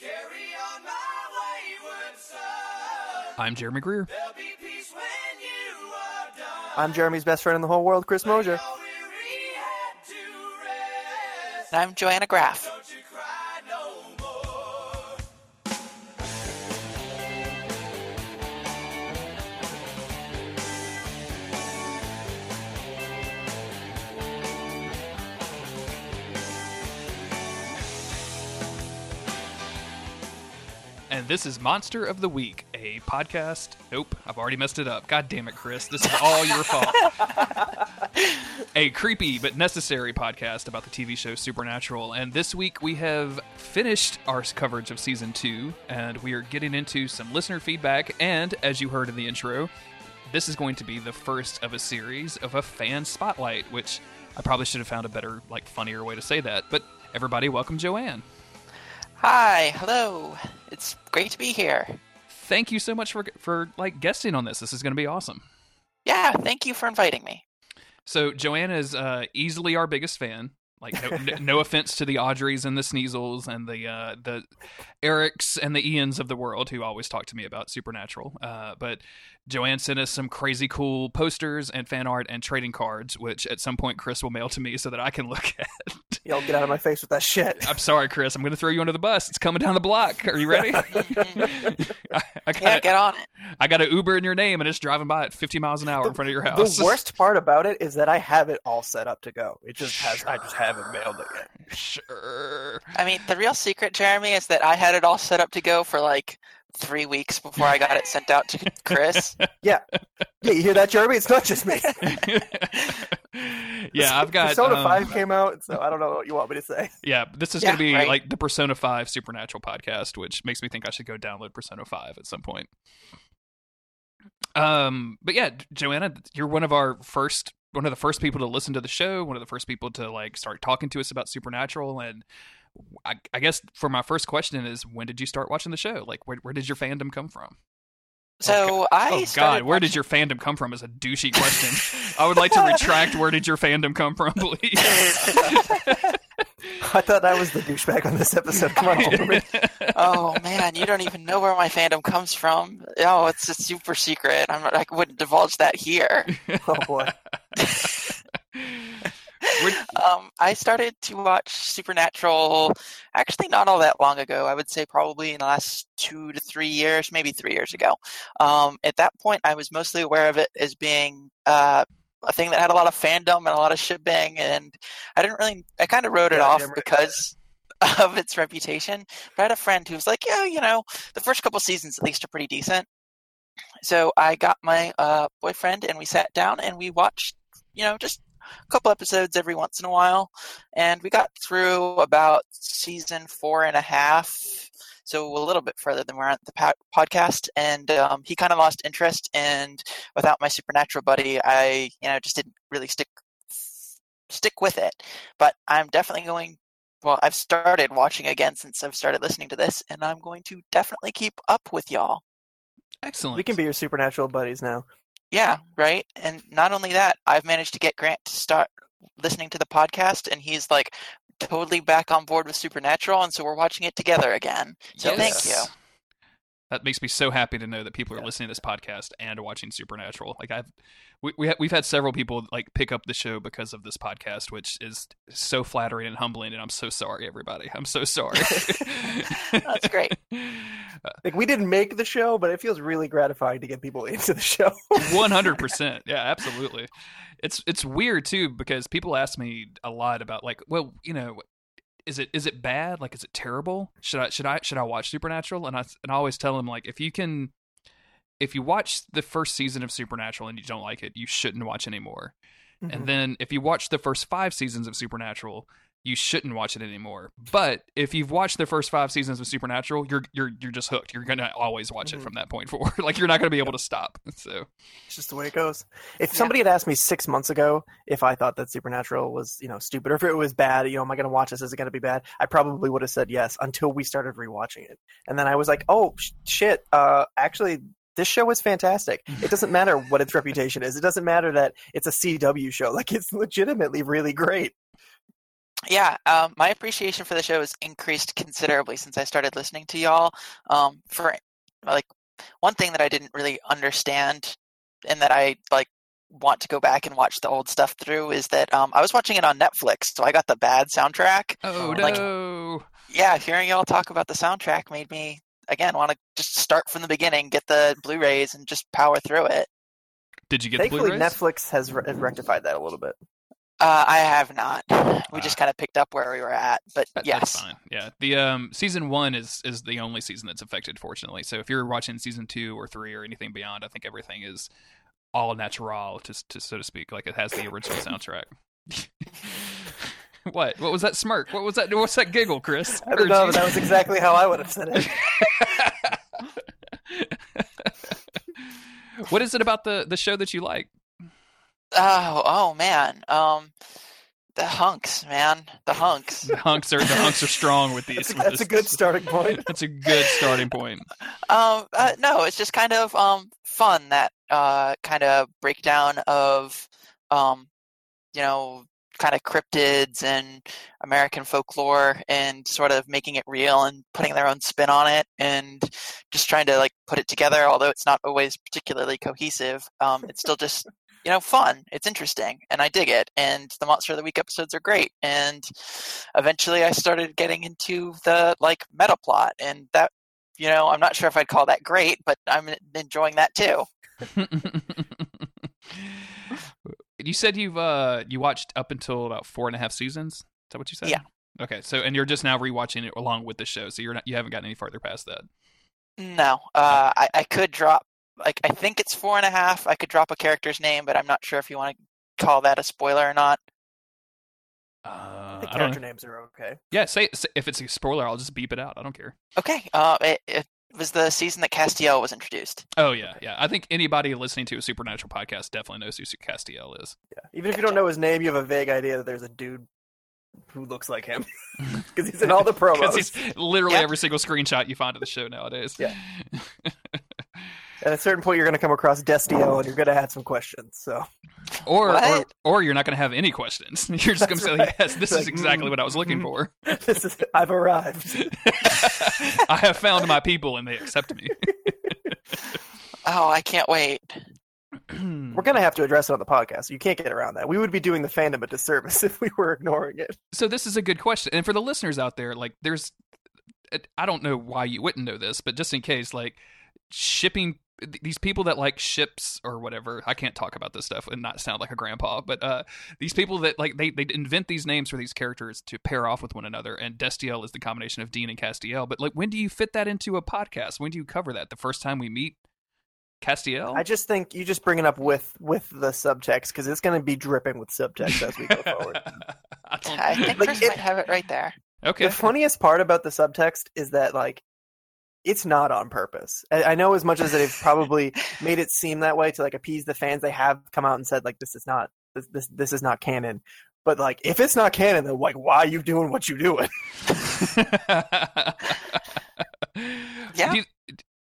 Carry on my wayward son. I'm Jeremy Greer. There'll be peace when you are done. I'm Jeremy's best friend in the whole world, Chris Moser. And I'm Joanna Graff. Don't you cry no more. And this is Monster of the Week, a podcast. Nope, I've already messed it up. God damn it, Chris. This is all your fault. A creepy but necessary podcast about the TV show Supernatural, and this week we have finished our coverage of Season 2, and we are getting into some listener feedback, and as you heard in the intro, this is going to be the first of a series of a fan spotlight, which I probably should have found a better, like, funnier way to say that, but everybody, welcome Joanne. Hi, hello, it's great to be here. Thank you so much for guesting on this is going to be awesome. Yeah, thank you for inviting me. So Joanna is easily our biggest fan. Like no offense to the Audreys and the Sneasels and the Erics and the Ians of the world who always talk to me about Supernatural. But Joanne sent us some crazy cool posters and fan art and trading cards, which at some point Chris will mail to me so that I can look at. Y'all get out of my face with that shit. I'm sorry, Chris. I'm going to throw you under the bus. It's coming down the block. Are you ready? Get on it. I got an Uber in your name and it's driving by at 50 miles an hour in front of your house. The worst part about it is that I have it all set up to go. It just has. Sure. I just haven't mailed it yet. Sure. I mean, the real secret, Jeremy, is that I had it all set up to go for like 3 weeks before I got it sent out to Chris. Yeah, you hear that, Jeremy? It's not just me. Yeah, I've got Persona 5 came out, so I don't know what you want me to say. Yeah, this is going to be right. Like the Persona 5 Supernatural podcast, which makes me think I should go download Persona 5 at some point. But yeah, Joanna, you're one of the first people to listen to the show, one of the first people to like start talking to us about Supernatural, and I guess for my first question is, when did you start watching the show? Like, where did your fandom come from? So where did your fandom come from is a douchey question. I would like to retract where did your fandom come from, please. I thought I was the douchebag on this episode. Come on. Oh, man, you don't even know where my fandom comes from. Oh, it's a super secret. I wouldn't divulge that here. Oh, boy. I started to watch Supernatural actually not all that long ago. I would say probably in the last 2 to 3 years, maybe 3 years ago. At that point, I was mostly aware of it as being a thing that had a lot of fandom and a lot of shitbang, and I kind of wrote it off because of its reputation. But I had a friend who was like, yeah, the first couple seasons at least are pretty decent. So I got my boyfriend and we sat down and we watched, just a couple episodes every once in a while, and we got through about season 4.5, so a little bit further than we're at the podcast, and he kind of lost interest, and without my Supernatural buddy, I just didn't really stick with it, but I'm definitely I've started watching again since I've started listening to this, and I'm going to definitely keep up with y'all. Excellent. We can be your Supernatural buddies now. Yeah, right. And not only that, I've managed to get Grant to start listening to the podcast, and he's like totally back on board with Supernatural, and so we're watching it together again. So yes. Thank you. That makes me so happy to know that people are listening to this podcast and watching Supernatural. Like we've had several people like pick up the show because of this podcast, which is so flattering and humbling. And I'm so sorry, everybody. I'm so sorry. That's great. Like we didn't make the show, but it feels really gratifying to get people into the show. 100%. Yeah, absolutely. It's weird too because people ask me a lot about like, well, is it bad? Like, is it terrible? Should I watch Supernatural? And I always tell them like, if you watch the first season of Supernatural and you don't like it, you shouldn't watch anymore. Mm-hmm. And then if you watch the first 5 seasons of Supernatural, you shouldn't watch it anymore. But if you've watched the first 5 seasons of Supernatural, you're just hooked. You're gonna always watch it from that point forward. Like you're not gonna be able to stop. So it's just the way it goes. If somebody had asked me 6 months ago if I thought that Supernatural was stupid or if it was bad, am I gonna watch this? Is it gonna be bad? I probably would have said yes until we started rewatching it, and then I was like, oh shit, actually. This show is fantastic. It doesn't matter what its reputation is. It doesn't matter that it's a CW show. Like, it's legitimately really great. Yeah, my appreciation for the show has increased considerably since I started listening to y'all. For like one thing that I didn't really understand, and that I like want to go back and watch the old stuff through, is that I was watching it on Netflix, so I got the bad soundtrack. Oh no! Like, yeah, hearing y'all talk about the soundtrack made me again want to just start from the beginning, get the Blu-rays, and just power through it. Did you get the Blu-rays? Thankfully, Netflix has rectified that a little bit. I have not. We just kind of picked up where we were at, but yes. That's fine. Yeah. The season 1 is the only season that's affected, fortunately. So if you're watching season 2 or 3 or anything beyond, I think everything is all natural, to so to speak. Like it has the original soundtrack. What? What was that smirk? What was that? What's that giggle, Chris? I don't know, but that was exactly how I would have said it. What is it about the show that you like? Oh man, the hunks, man, the hunks. The hunks are strong with these. That's a good starting point. That's a good starting point. No, it's just kind of fun, that kind of breakdown of kind of cryptids and American folklore, and sort of making it real and putting their own spin on it, and just trying to like put it together. Although it's not always particularly cohesive, it's still just. You know, fun. It's interesting, and I dig it. And the Monster of the Week episodes are great. And eventually, I started getting into the like meta plot, and that, you know, I'm not sure if I'd call that great, but I'm enjoying that too. You said you've you watched up until about 4.5 seasons. Is that what you said? Yeah. Okay. So, and you're just now rewatching it along with the show. So you haven't gotten any farther past that. No. I could drop. Like, I think it's 4.5. I could drop a character's name, but I'm not sure if you want to call that a spoiler or not. The character names are okay. Yeah, say if it's a spoiler, I'll just beep it out. I don't care. Okay. It was the season that Castiel was introduced. Oh, yeah, yeah. I think anybody listening to a Supernatural podcast definitely knows who Castiel is. Yeah. Even if you don't know his name, you have a vague idea that there's a dude who looks like him. Because he's in all the promos. Because he's literally every single screenshot you find of the show nowadays. Yeah. At a certain point, you're going to come across Destiel, and you're going to have some questions. So, or you're not going to have any questions. You're just going to say, right. "Yes, this is exactly what I was looking for. This is, I've arrived. I have found my people, and they accept me." Oh, I can't wait. We're going to have to address it on the podcast. You can't get around that. We would be doing the fandom a disservice if we were ignoring it. So this is a good question, and for the listeners out there, like, there's, I don't know why you wouldn't know this, but just in case, like. Shipping these people that like ships or whatever, I can't talk about this stuff and not sound like a grandpa, but these people that like they invent these names for these characters to pair off with one another, and Destiel is the combination of Dean and Castiel. But like, when do you fit that into a podcast? When do you cover that? The first time we meet Castiel? I just think you just bring it up with the subtext, because it's going to be dripping with subtext as we go forward. I think Chris might have it right there. Okay. The funniest part about the subtext is that like, it's not on purpose. I know, as much as they've probably made it seem that way to like appease the fans, they have come out and said like, this is not canon. But like, if it's not canon, then like, why are you doing what you're doing? Yeah.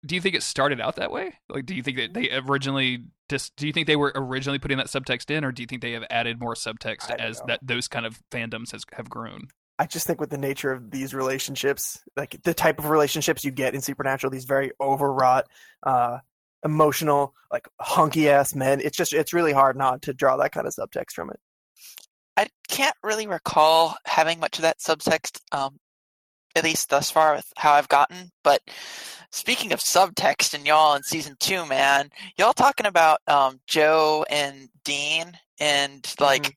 Do you think it started out that way? Like, do you think that they originally do you think they were originally putting that subtext in, or do you think they have added more subtext as that those kind of fandoms have grown? I just think with the nature of these relationships, like the type of relationships you get in Supernatural, these very overwrought, emotional, like hunky ass men, it's really hard not to draw that kind of subtext from it. I can't really recall having much of that subtext, at least thus far with how I've gotten. But speaking of subtext and y'all in season 2, man, y'all talking about Joe and Dean and like,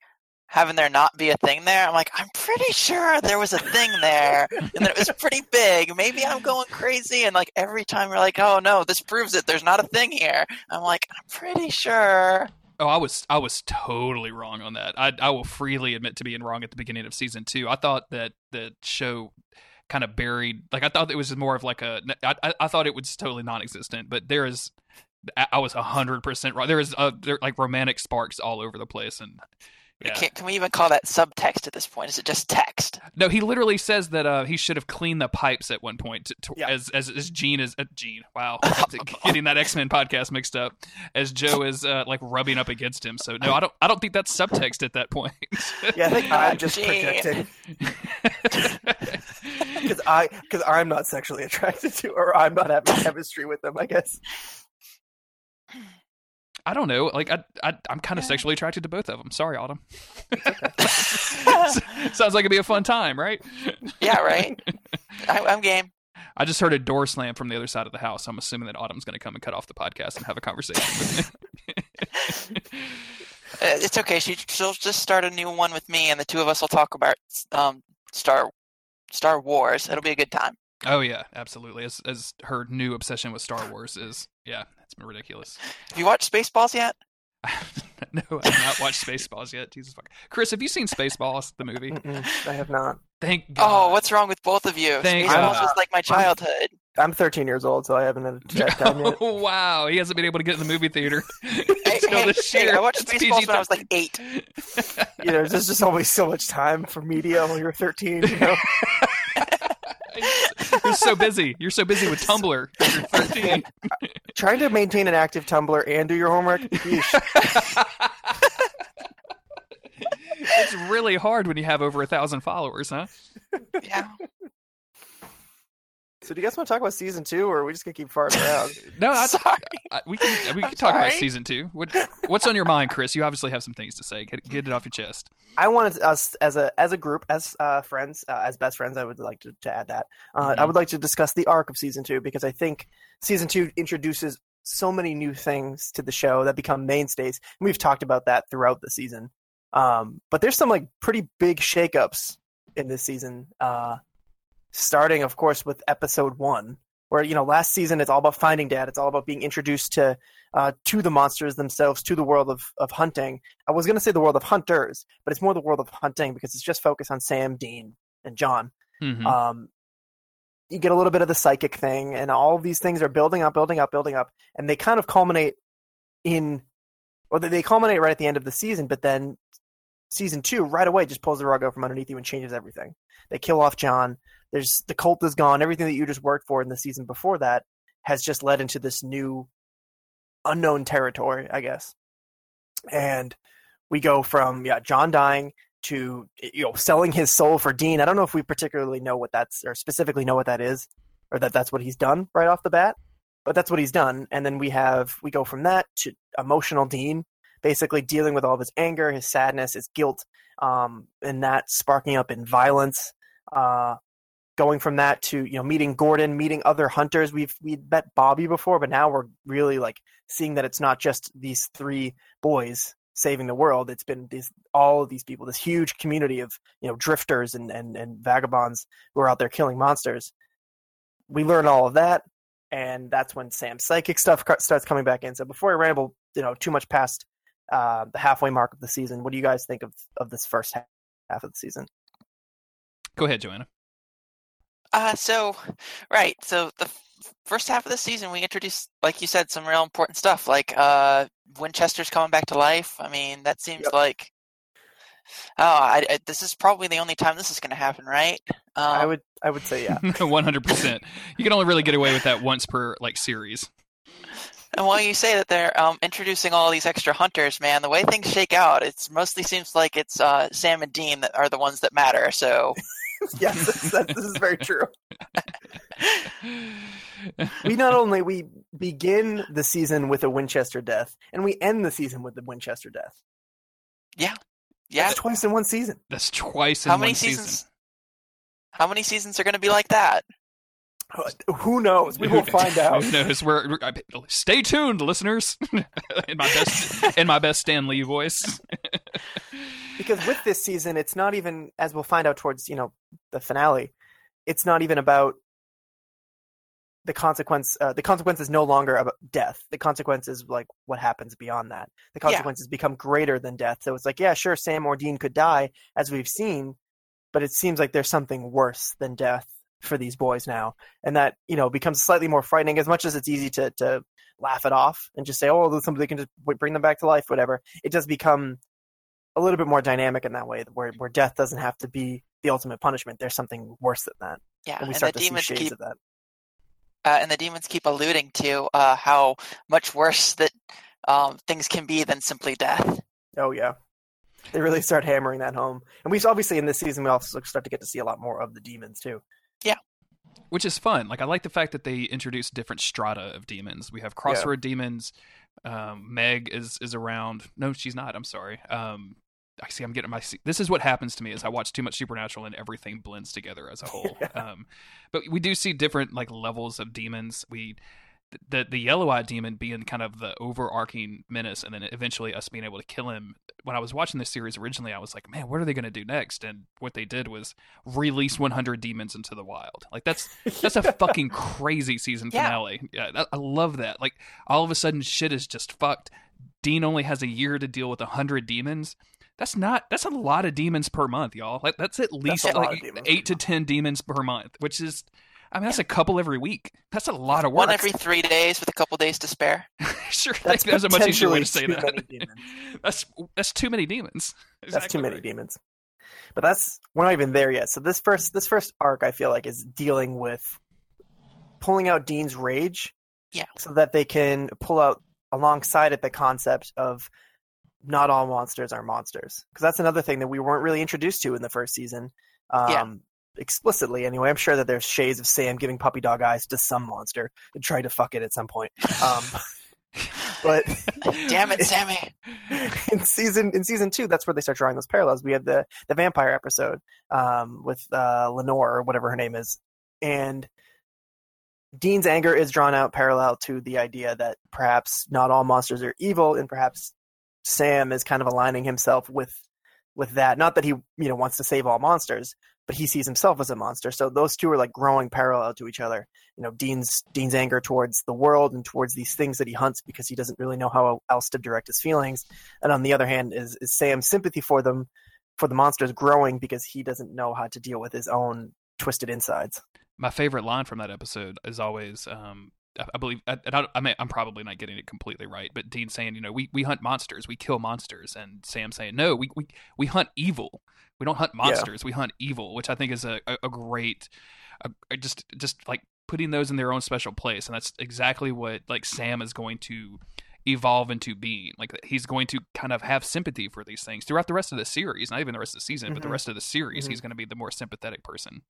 having there not be a thing there, I'm like, I'm pretty sure there was a thing there, and that it was pretty big. Maybe I'm going crazy, and like every time we're like, oh no, this proves it. There's not a thing here. I'm like, I'm pretty sure. Oh, I was totally wrong on that. I will freely admit to being wrong at the beginning of season 2. I thought that the show kind of buried. Like I thought it was more of like I thought it was totally non-existent. But there is, I was 100% wrong. There is like romantic sparks all over the place, and. Yeah. Can we even call that subtext at this point? Is it just text? No, he literally says that he should have cleaned the pipes at one point as Gene is... Gene, wow. Getting that X-Men podcast mixed up. As Joe is like rubbing up against him. So no, I don't think that's subtext at that point. Yeah, I think I'm just projecting. Because I'm not sexually attracted to, or I'm not having chemistry with them, I guess. I don't know. Like I'm kind of sexually attracted to both of them. Sorry, Autumn. Sounds like it'd be a fun time, right? Yeah, right. I'm game. I just heard a door slam from the other side of the house. I'm assuming that Autumn's going to come and cut off the podcast and have a conversation with me. It's okay. She'll just start a new one with me, and the two of us will talk about Star Wars. It'll be a good time. Oh yeah, absolutely. As her new obsession with Star Wars is, yeah. It's been ridiculous. Have you watched Spaceballs yet? No, I have not watched Spaceballs yet. Jesus fuck. Chris, have you seen Spaceballs, the movie? I have not. Thank God. Oh, what's wrong with both of you? Spaceballs was like my childhood. I'm 13 years old, so I haven't had that time yet. Oh, wow. He hasn't been able to get in the movie theater. I watched Spaceballs when I was like 8. You know, there's just always so much time for media when you're 13, you know? You're so busy. You're so busy with Tumblr. You're 13. Trying to maintain an active Tumblr and do your homework. It's really hard when you have over 1,000 followers, huh? Yeah. So do you guys want to talk about season 2, or are we just gonna keep farting around? No, we can talk about season 2. What's on your mind, Chris? You obviously have some things to say. Get it off your chest. I wanted us as a group, as friends, as best friends. I would like to add that. I would like to discuss the arc of season 2, because I think season 2 introduces so many new things to the show that become mainstays. And we've talked about that throughout the season. But there's some like pretty big shakeups in this season. Starting, of course, with episode 1, where, you know, last season it's all about finding Dad. It's all about being introduced to the monsters themselves, to the world of hunting. I was going to say the world of hunters, but it's more the world of hunting because it's just focused on Sam, Dean, and John. Mm-hmm. You get a little bit of the psychic thing, and all of these things are building up, and they kind of culminate right at the end of the season, but then season 2 right away just pulls the rug out from underneath you and changes everything. They kill off John. There's the cult is gone. Everything that you just worked for in the season before that has just led into this new unknown territory, I guess. And we go from John dying to selling his soul for Dean. I don't know if we particularly know what that's, or specifically know what that is, or that's what he's done right off the bat, but that's what he's done. And then we go from that to emotional Dean, basically dealing with all of his anger, his sadness, his guilt, and that sparking up in violence. Going from that to meeting Gordon, meeting other hunters. We'd met Bobby before, but now we're really like seeing that it's not just these 3 boys saving the world. It's been all of these people, this huge community of drifters and vagabonds who are out there killing monsters. We learn all of that, and that's when Sam's psychic stuff starts coming back in. So before I ramble, too much past the halfway mark of the season, what do you guys think of this first half of the season? Go ahead, Joanna. So the first half of the season, we introduced, like you said, some real important stuff, like Winchester's coming back to life. I mean, that seems like, this is probably the only time this is going to happen, right? I would say, yeah. 100%. You can only really get away with that once per, like, series. And while you say that they're introducing all these extra hunters, man, the way things shake out, it mostly seems like it's Sam and Dean that are the ones that matter, so... Yes, this is very true. We begin the season with a Winchester death, and we end the season with the Winchester death. Yeah. That's twice in one season. How many seasons are going to be like that? Who knows? We will find out. Who knows? Stay tuned, listeners. in my best Stan Lee voice. Because with this season, it's not even, as we'll find out towards the finale, it's not even about the consequence. The consequence is no longer about death. The consequence is like what happens beyond that. The consequences become greater than death. So it's like, yeah, sure, Sam or Dean could die, as we've seen, but it seems like there's something worse than death for these boys now, and that becomes slightly more frightening. As much as it's easy to laugh it off and just say, oh, somebody can just bring them back to life, whatever. It does become a little bit more dynamic in that way, where death doesn't have to be the ultimate punishment. There's something worse than that. Yeah, and we start to see shades of that. And the demons keep alluding to how much worse that things can be than simply death. Oh yeah, they really start hammering that home. And we obviously in this season we also start to get to see a lot more of the demons too. Yeah. Which is fun. Like, I like the fact that they introduce different strata of demons. We have crossroad demons. Meg is around. No, she's not. I'm sorry. I see. I'm getting my. This is what happens to me is I watch too much Supernatural and everything blends together as a whole. But we do see different like levels of demons. The yellow-eyed demon being kind of the overarching menace, and then eventually us being able to kill him. When I was watching this series originally, I was like, man, what are they going to do next? And what they did was release 100 demons into the wild. Like, that's a fucking crazy season finale. Yeah, I love that. Like, all of a sudden, shit is just fucked. Dean only has a year to deal with 100 demons. That's a lot of demons per month, y'all. Like, that's at least 8 to 10 demons per month, which is... I mean, that's a couple every week. That's a lot of work. One every 3 days with a couple days to spare. Sure, that's a much easier way to say that. That's too many demons. Exactly. That's too many demons. But we're not even there yet. So this first arc, I feel like, is dealing with pulling out Dean's rage, so that they can pull out alongside it the concept of not all monsters are monsters, because that's another thing that we weren't really introduced to in the first season. Explicitly anyway. I'm sure that there's shades of Sam giving puppy dog eyes to some monster and trying to fuck it at some point, but damn it, Sammy. In season two, that's where they start drawing those parallels. We had the vampire episode with Lenore or whatever her name is, and Dean's anger is drawn out parallel to the idea that perhaps not all monsters are evil, and perhaps Sam is kind of aligning himself with that. Not that he wants to save all monsters, but he sees himself as a monster. So those two are like growing parallel to each other. Dean's anger towards the world and towards these things that he hunts because he doesn't really know how else to direct his feelings. And on the other hand is Sam's sympathy for them, for the monsters, growing because he doesn't know how to deal with his own twisted insides. My favorite line from that episode is always, I believe, I'm probably not getting it completely right, but Dean saying, we hunt monsters, we kill monsters. And Sam saying, no, we hunt evil. We don't hunt monsters. Yeah. We hunt evil, which I think is a great, just like putting those in their own special place. And that's exactly what like Sam is going to evolve into being. Like, he's going to kind of have sympathy for these things throughout the rest of the series, not even the rest of the season, but the rest of the series, he's going to be the more sympathetic person,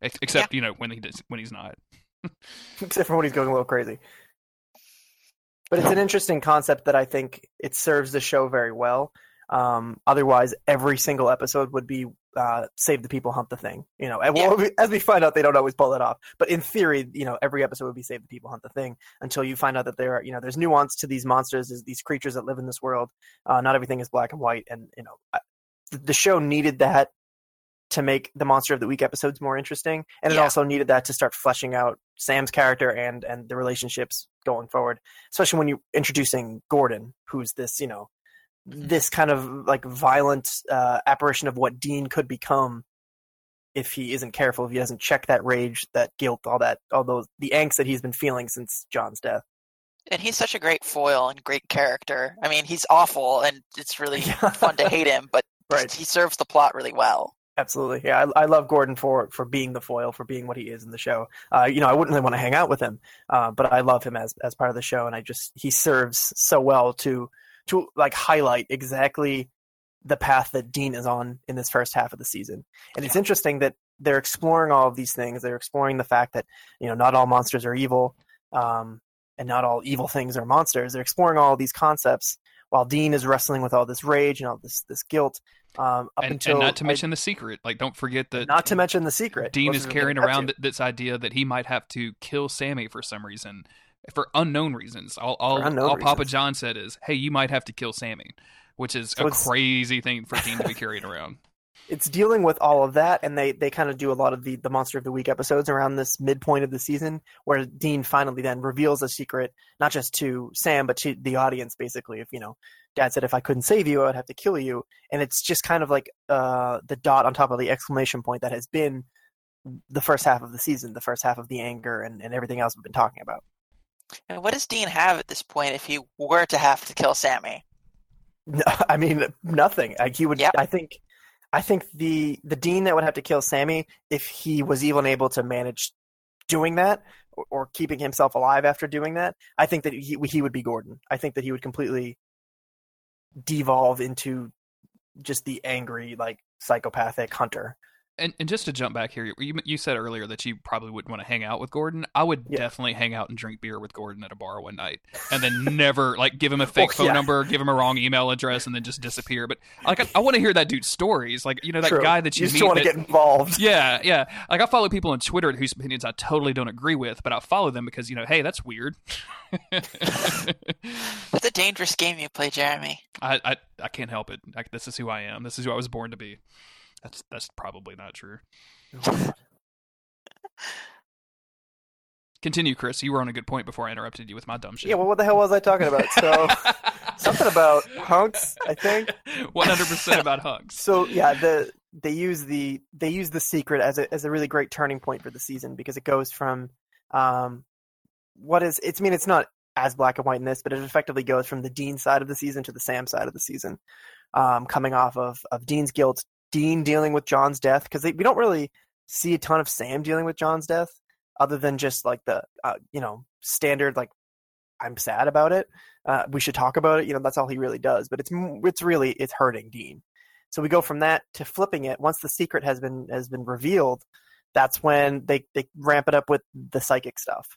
except, when he's not. Except for when he's going a little crazy. But it's an interesting concept that I think it serves the show very well. Otherwise, every single episode would be save the people, hunt the thing. As we find out, they don't always pull that off. But in theory, every episode would be save the people, hunt the thing, until you find out that there are, there's nuance to these monsters, these creatures that live in this world. Not everything is black and white, and the show needed that to make the Monster of the Week episodes more interesting, and it also needed that to start fleshing out Sam's character and the relationships going forward. Especially when you're introducing Gordon, who's this, this kind of like violent apparition of what Dean could become if he isn't careful, if he doesn't check that rage, that guilt, the angst that he's been feeling since John's death. And he's such a great foil and great character. I mean, he's awful, and it's really fun to hate him, but he serves the plot really well. Absolutely. Yeah, I love Gordon for being the foil, for being what he is in the show. I wouldn't really want to hang out with him, but I love him as part of the show, and he serves so well to like highlight exactly the path that Dean is on in this first half of the season. And it's interesting that they're exploring all of these things. They're exploring the fact that, not all monsters are evil, and not all evil things are monsters. They're exploring all of these concepts while Dean is wrestling with all this rage and all this guilt. Not to mention the secret. Like, don't forget that. Not to mention the secret. Dean is carrying around this idea that he might have to kill Sammy for some reason. For unknown reasons. All Papa John said is, hey, you might have to kill Sammy, which is a crazy thing for Dean to be carrying around. It's dealing with all of that, and they kind of do a lot of the Monster of the Week episodes around this midpoint of the season, where Dean finally then reveals a secret, not just to Sam, but to the audience, basically. If, Dad said, if I couldn't save you, I would have to kill you. And it's just kind of like the dot on top of the exclamation point that has been the first half of the season, the first half of the anger and everything else we've been talking about. And what does Dean have at this point if he were to have to kill Sammy? I mean, nothing. Like he would. Yeah. I think the Dean that would have to kill Sammy, if he was even able to manage doing that or keeping himself alive after doing that, I think that he would be Gordon. I think that he would completely devolve into just the angry, like, psychopathic hunter. And just to jump back here, you said earlier that you probably wouldn't want to hang out with Gordon. I would definitely hang out and drink beer with Gordon at a bar one night, and then never, like, give him a fake phone number, give him a wrong email address, and then just disappear. But, like, I want to hear that dude's stories. Like, you know, that guy that you meet. You just want to get involved. Yeah, yeah. Like, I follow people on Twitter whose opinions I totally don't agree with, but I follow them because, you know, hey, that's weird. That's a dangerous game you play, Jeremy. I can't help it. This is who I am. This is who I was born to be. That's probably not true. Continue, Chris. You were on a good point before I interrupted you with my dumb shit. Yeah, well, what the hell was I talking about? So, something about hunks, I think. 100% about hunks. So, yeah, they use the secret as a really great turning point for the season, because it goes from it's not as black and white in this, but it effectively goes from the Dean side of the season to the Sam side of the season, coming off of Dean's guilt. Dean dealing with John's death, because we don't really see a ton of Sam dealing with John's death, other than just like the standard, like, I'm sad about it. We should talk about it. You know, that's all he really does. But it's really hurting Dean. So we go from that to flipping it. Once the secret has been revealed, that's when they ramp it up with the psychic stuff.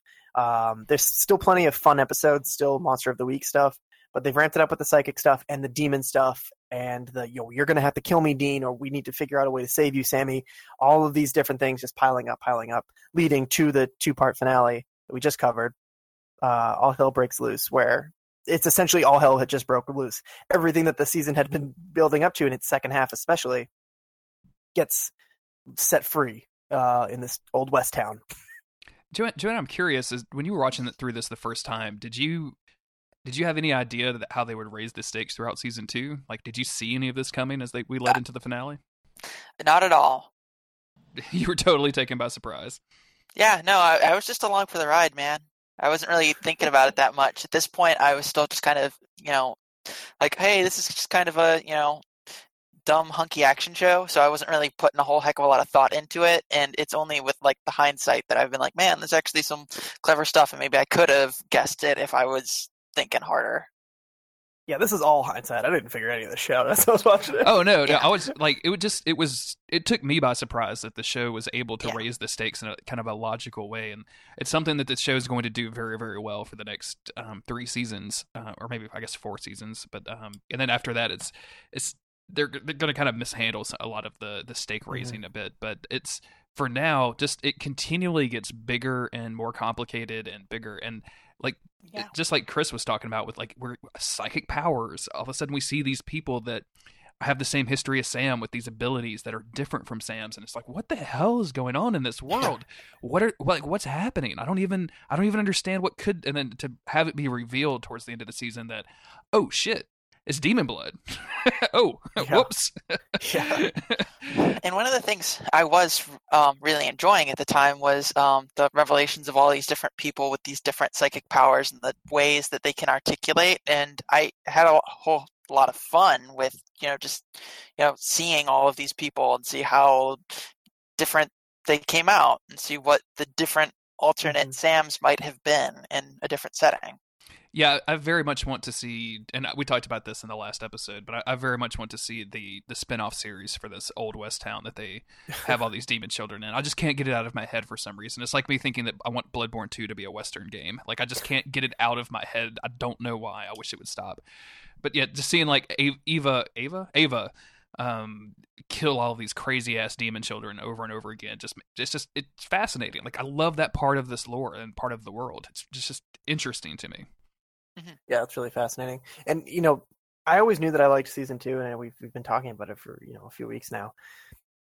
There's still plenty of fun episodes, still Monster of the Week stuff, but they've ramped it up with the psychic stuff and the demon stuff. And you're going to have to kill me, Dean, or we need to figure out a way to save you, Sammy. All of these different things just piling up, leading to the two-part finale that we just covered, All Hell Breaks Loose, where it's essentially all hell had just broke loose. Everything that the season had been building up to, in its second half especially, gets set free in this old West town. Joanna, I'm curious, is when you were watching through this the first time, did you have any idea that how they would raise the stakes throughout season two? Like, did you see any of this coming as we led into the finale? Not at all. You were totally taken by surprise. Yeah, no, I was just along for the ride, man. I wasn't really thinking about it that much. At this point, I was still just kind of, like, hey, this is just kind of a, dumb, hunky action show. So I wasn't really putting a whole heck of a lot of thought into it. And it's only with, like, the hindsight that I've been like, man, there's actually some clever stuff. And maybe I could have guessed it if I was thinking harder. Yeah, this is all hindsight. I didn't figure any of this shit out as I was watching it. Oh, no. I was like, it took me by surprise that the show was able to raise the stakes in a kind of a logical way. And it's something that the show is going to do very, very well for the next 3 seasons, or maybe, I guess, 4 seasons. But, and then after that, it's they're going to kind of mishandle a lot of the stake raising a bit. But it's, for now, just it continually gets bigger and more complicated and bigger. And, like, just like Chris was talking about with, like, we're psychic powers. All of a sudden we see these people that have the same history as Sam with these abilities that are different from Sam's. And it's like, what the hell is going on in this world? What's happening? I don't even understand what could, and then to have it be revealed towards the end of the season that, oh shit, it's demon blood. Whoops. And one of the things I was really enjoying at the time was the revelations of all these different people with these different psychic powers and the ways that they can articulate. And I had a whole lot of fun with, seeing all of these people and see how different they came out and see what the different alternate Sams might have been in a different setting. Yeah, I very much want to see, and we talked about this in the last episode, but I very much want to see the spinoff series for this old West town that they have all these demon children in. I just can't get it out of my head for some reason. It's like me thinking that I want Bloodborne 2 to be a Western game. Like, I just can't get it out of my head. I don't know why. I wish it would stop. But yeah, just seeing, like, Ava kill all these crazy ass demon children over and over again, just it's fascinating. Like, I love that part of this lore and part of the world. It's just interesting to me. Yeah, it's really fascinating. And I always knew that I liked season 2, and we've been talking about it for a few weeks now.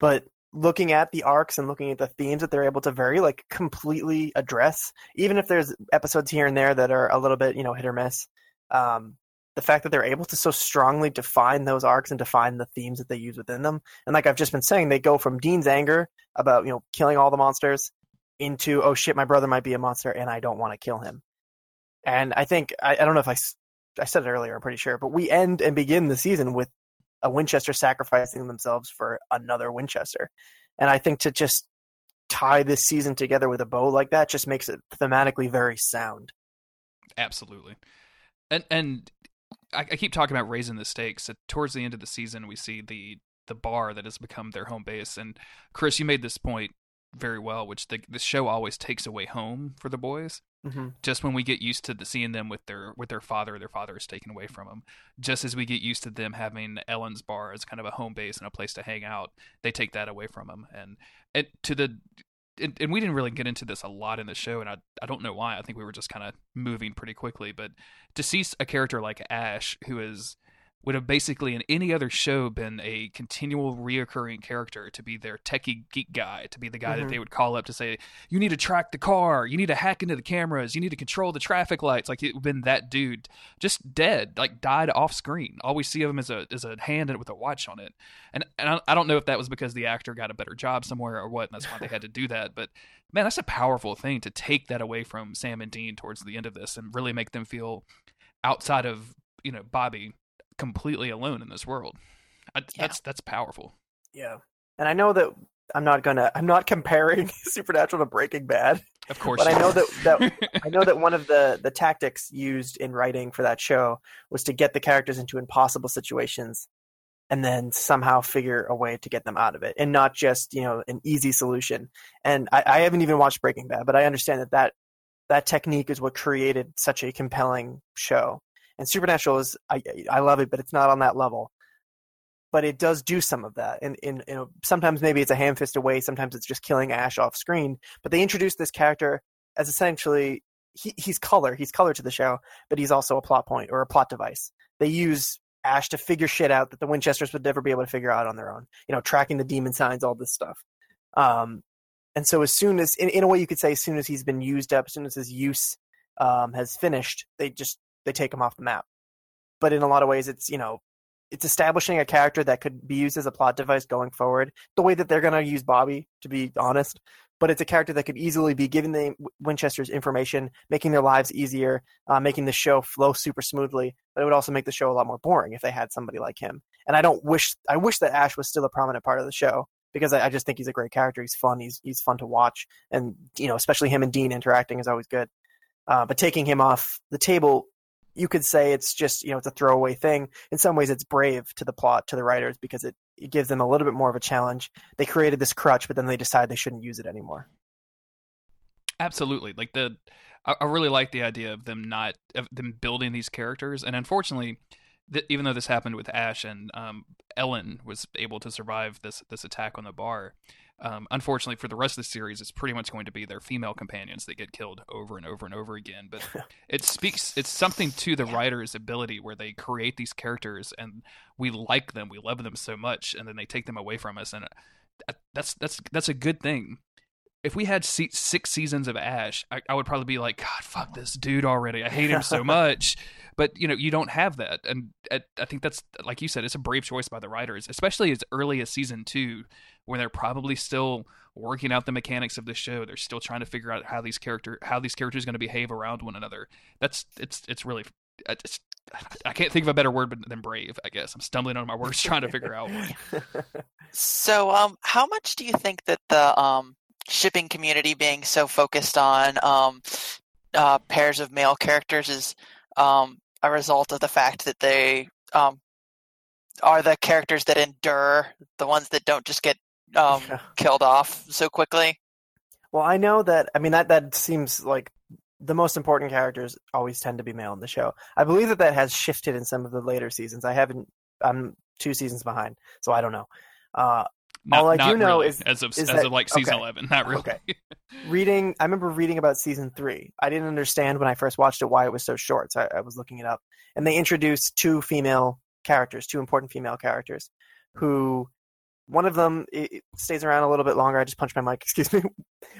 But looking at the arcs and looking at the themes that they're able to very, like, completely address, even if there's episodes here and there that are a little bit hit or miss, the fact that they're able to so strongly define those arcs and define the themes that they use within them. And like I've just been saying, they go from Dean's anger about killing all the monsters into, oh shit, my brother might be a monster and I don't want to kill him. And I think, I don't know if I I said it earlier, I'm pretty sure, but we end and begin the season with a Winchester sacrificing themselves for another Winchester. And I think to just tie this season together with a bow like that just makes it thematically very sound. Absolutely. And I keep talking about raising the stakes. Towards the end of the season, we see the bar that has become their home base. And Chris, you made this point very well, which the show always takes away home for the boys. Mm-hmm. Just when we get used to seeing them with their father, their father is taken away from them. Just as we get used to them having Ellen's bar as kind of a home base and a place to hang out, they take that away from them. And we didn't really get into this a lot in the show, and I don't know why. I think we were just kind of moving pretty quickly. But to see a character like Ash, who would have basically in any other show been a continual reoccurring character, to be their techie geek guy, to be the guy mm-hmm. that they would call up to say, you need to track the car, you need to hack into the cameras, you need to control the traffic lights. Like, it would have been that dude just dead, like died off screen. All we see of him is a hand with a watch on it. And I don't know if that was because the actor got a better job somewhere or what, and that's why they had to do that. But man, that's a powerful thing to take that away from Sam and Dean towards the end of this and really make them feel outside of, Bobby, completely alone in this world. That's powerful. Yeah. And I know that I'm not comparing Supernatural to Breaking Bad. Of course. But I know that I know that one of the tactics used in writing for that show was to get the characters into impossible situations and then somehow figure a way to get them out of it, and not just, an easy solution. And I haven't even watched Breaking Bad, but I understand that technique is what created such a compelling show. And Supernatural is, I love it, but it's not on that level. But it does do some of that. And sometimes maybe it's a ham-fist away. Sometimes it's just killing Ash off screen. But they introduced this character as essentially, he's color. He's color to the show, but he's also a plot point or a plot device. They use Ash to figure shit out that the Winchesters would never be able to figure out on their own. Tracking the demon signs, all this stuff. And so as soon as, in a way you could say, as soon as he's been used up, as soon as his use has finished, they take him off the map. But in a lot of ways, it's it's establishing a character that could be used as a plot device going forward, the way that they're going to use Bobby, to be honest. But it's a character that could easily be giving the Winchesters information, making their lives easier, making the show flow super smoothly. But it would also make the show a lot more boring if they had somebody like him. And I wish that Ash was still a prominent part of the show, because I just think he's a great character. He's fun. He's fun to watch. And especially him and Dean interacting is always good. But taking him off the table, you could say it's just, it's a throwaway thing. In some ways, it's brave to the plot, to the writers, because it gives them a little bit more of a challenge. They created this crutch, but then they decide they shouldn't use it anymore. Absolutely. Like I really like the idea of them building these characters. And unfortunately, even though this happened with Ash and Ellen was able to survive this attack on the bar, unfortunately for the rest of the series, it's pretty much going to be their female companions that get killed over and over and over again. But it's something to the writer's ability where they create these characters and we like them, we love them so much, and then they take them away from us, and that's a good thing. If we had six seasons of Ash, I would probably be like, God, fuck this dude already. I hate him so much. But, you don't have that. And I think that's, like you said, it's a brave choice by the writers, especially as early as season 2, when they're probably still working out the mechanics of the show. They're still trying to figure out how these characters are going to behave around one another. It's really, I can't think of a better word than brave, I guess. I'm stumbling on my words trying to figure out one. So how much do you think that the shipping community being so focused on pairs of male characters is a result of the fact that they are the characters that endure, the ones that don't just get killed off so quickly? Well, I know that, that seems like the most important characters always tend to be male in the show. I believe that has shifted in some of the later seasons. I'm 2 seasons behind, so I don't know. All I do know is, as of season 11, not really. Okay. I remember reading about season 3. I didn't understand when I first watched it why it was so short, so I was looking it up. And they introduced two important female characters, who one of them stays around a little bit longer. I just punched my mic, excuse me.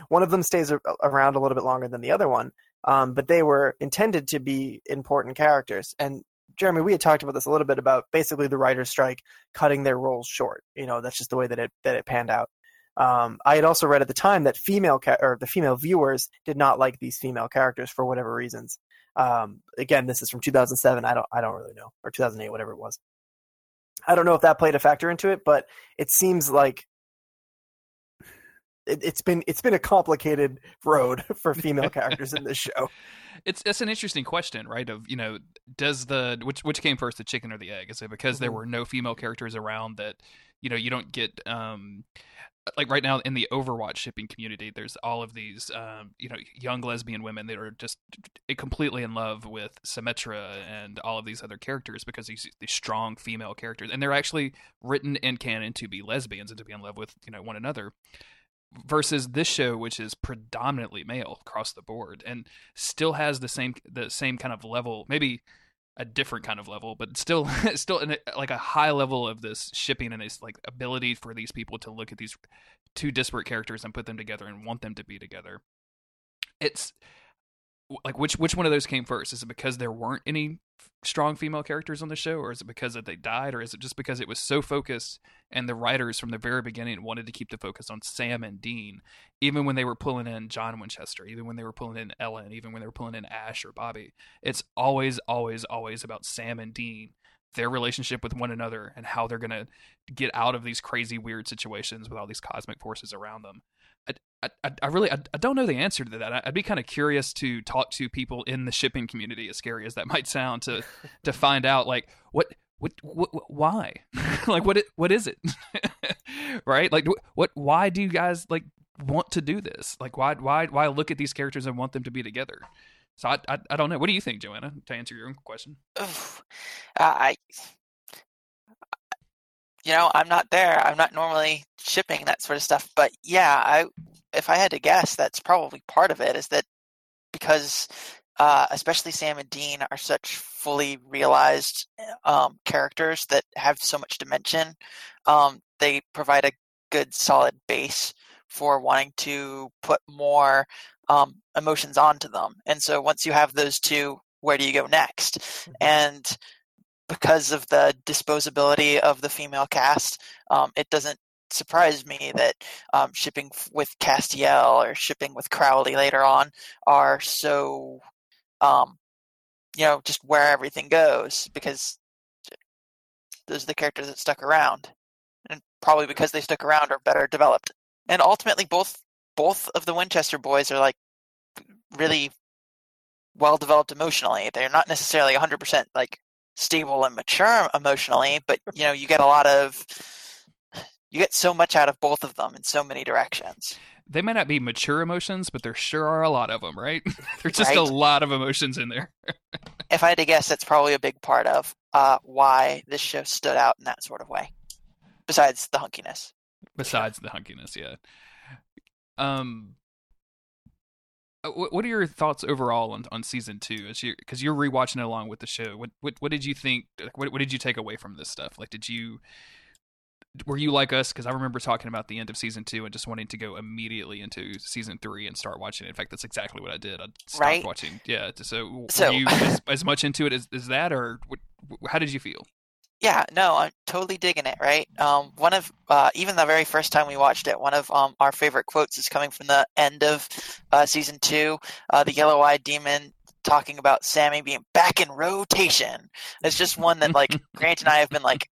One of them stays around a little bit longer than the other one, but they were intended to be important characters. And Jeremy, we had talked about this a little bit, about basically the writer's strike cutting their roles short. That's just the way that it panned out. I had also read at the time that the female viewers did not like these female characters for whatever reasons. Again, this is from 2007. I don't really know, or 2008, whatever it was. I don't know if that played a factor into it, but it seems like it's been a complicated road for female characters in this show. It's an interesting question, right? Of, you know, does the which came first, the chicken or the egg? Is it because there were no female characters around that, you know, you don't get like right now in the Overwatch shipping community, there's all of these you know, young lesbian women that are just completely in love with Symmetra and all of these other characters because these strong female characters, and they're actually written in canon to be lesbians and to be in love with, you know, one another. Versus this show, which is predominantly male across the board, and still has the same kind of level, maybe a different kind of level, but still in like a high level of this shipping and this like ability for these people to look at these two disparate characters and put them together and want them to be together. It's like which one of those came first? Is it because there weren't any strong female characters on the show, or is it because that they died, or is it just because it was so focused and the writers from the very beginning wanted to keep the focus on Sam and Dean, even when they were pulling in John Winchester, even when they were pulling in Ellen, even when they were pulling in Ash or Bobby? It's always about Sam and Dean, their relationship with one another, and how they're going to get out of these crazy weird situations with all these cosmic forces around them. I really don't know the answer to that. I'd be kind of curious to talk to people in the shipping community, as scary as that might sound, to find out like what why, like what is it, right? Like why do you guys like want to do this? Like why look at these characters and want them to be together? So I don't know. What do you think, Joanna? To answer your own question, you know, I'm not there. I'm not normally shipping that sort of stuff. But yeah, if I had to guess, that's probably part of it, is that because especially Sam and Dean are such fully realized characters that have so much dimension, they provide a good solid base for wanting to put more emotions onto them. And so once you have those two, where do you go next? And because of the disposability of the female cast, it doesn't surprise me that shipping with Castiel or shipping with Crowley later on are so, you know, just where everything goes, because those are the characters that stuck around, and probably because they stuck around are better developed. And ultimately, both of the Winchester boys are like really well developed emotionally. They're not necessarily 100% like stable and mature emotionally, but you know, you get so much out of both of them in so many directions. They may not be mature emotions, but there sure are a lot of them, right? There's just right? A lot of emotions in there. If I had to guess, that's probably a big part of why this show stood out in that sort of way. Besides the hunkiness. Yeah. What are your thoughts overall on season two? Because you're rewatching it along with the show. What did you think? What did you take away from this stuff? Like, were you like us? Because I remember talking about the end of season two and just wanting to go immediately into season three and start watching it. In fact, that's exactly what I did. I stopped watching. Yeah. So were you as much into it as that, or how did you feel? Yeah, no, I'm totally digging it, right? One of even the very first time we watched it, one of our favorite quotes is coming from the end of season two, the yellow-eyed demon talking about Sammy being back in rotation. It's just one that like Grant and I have been like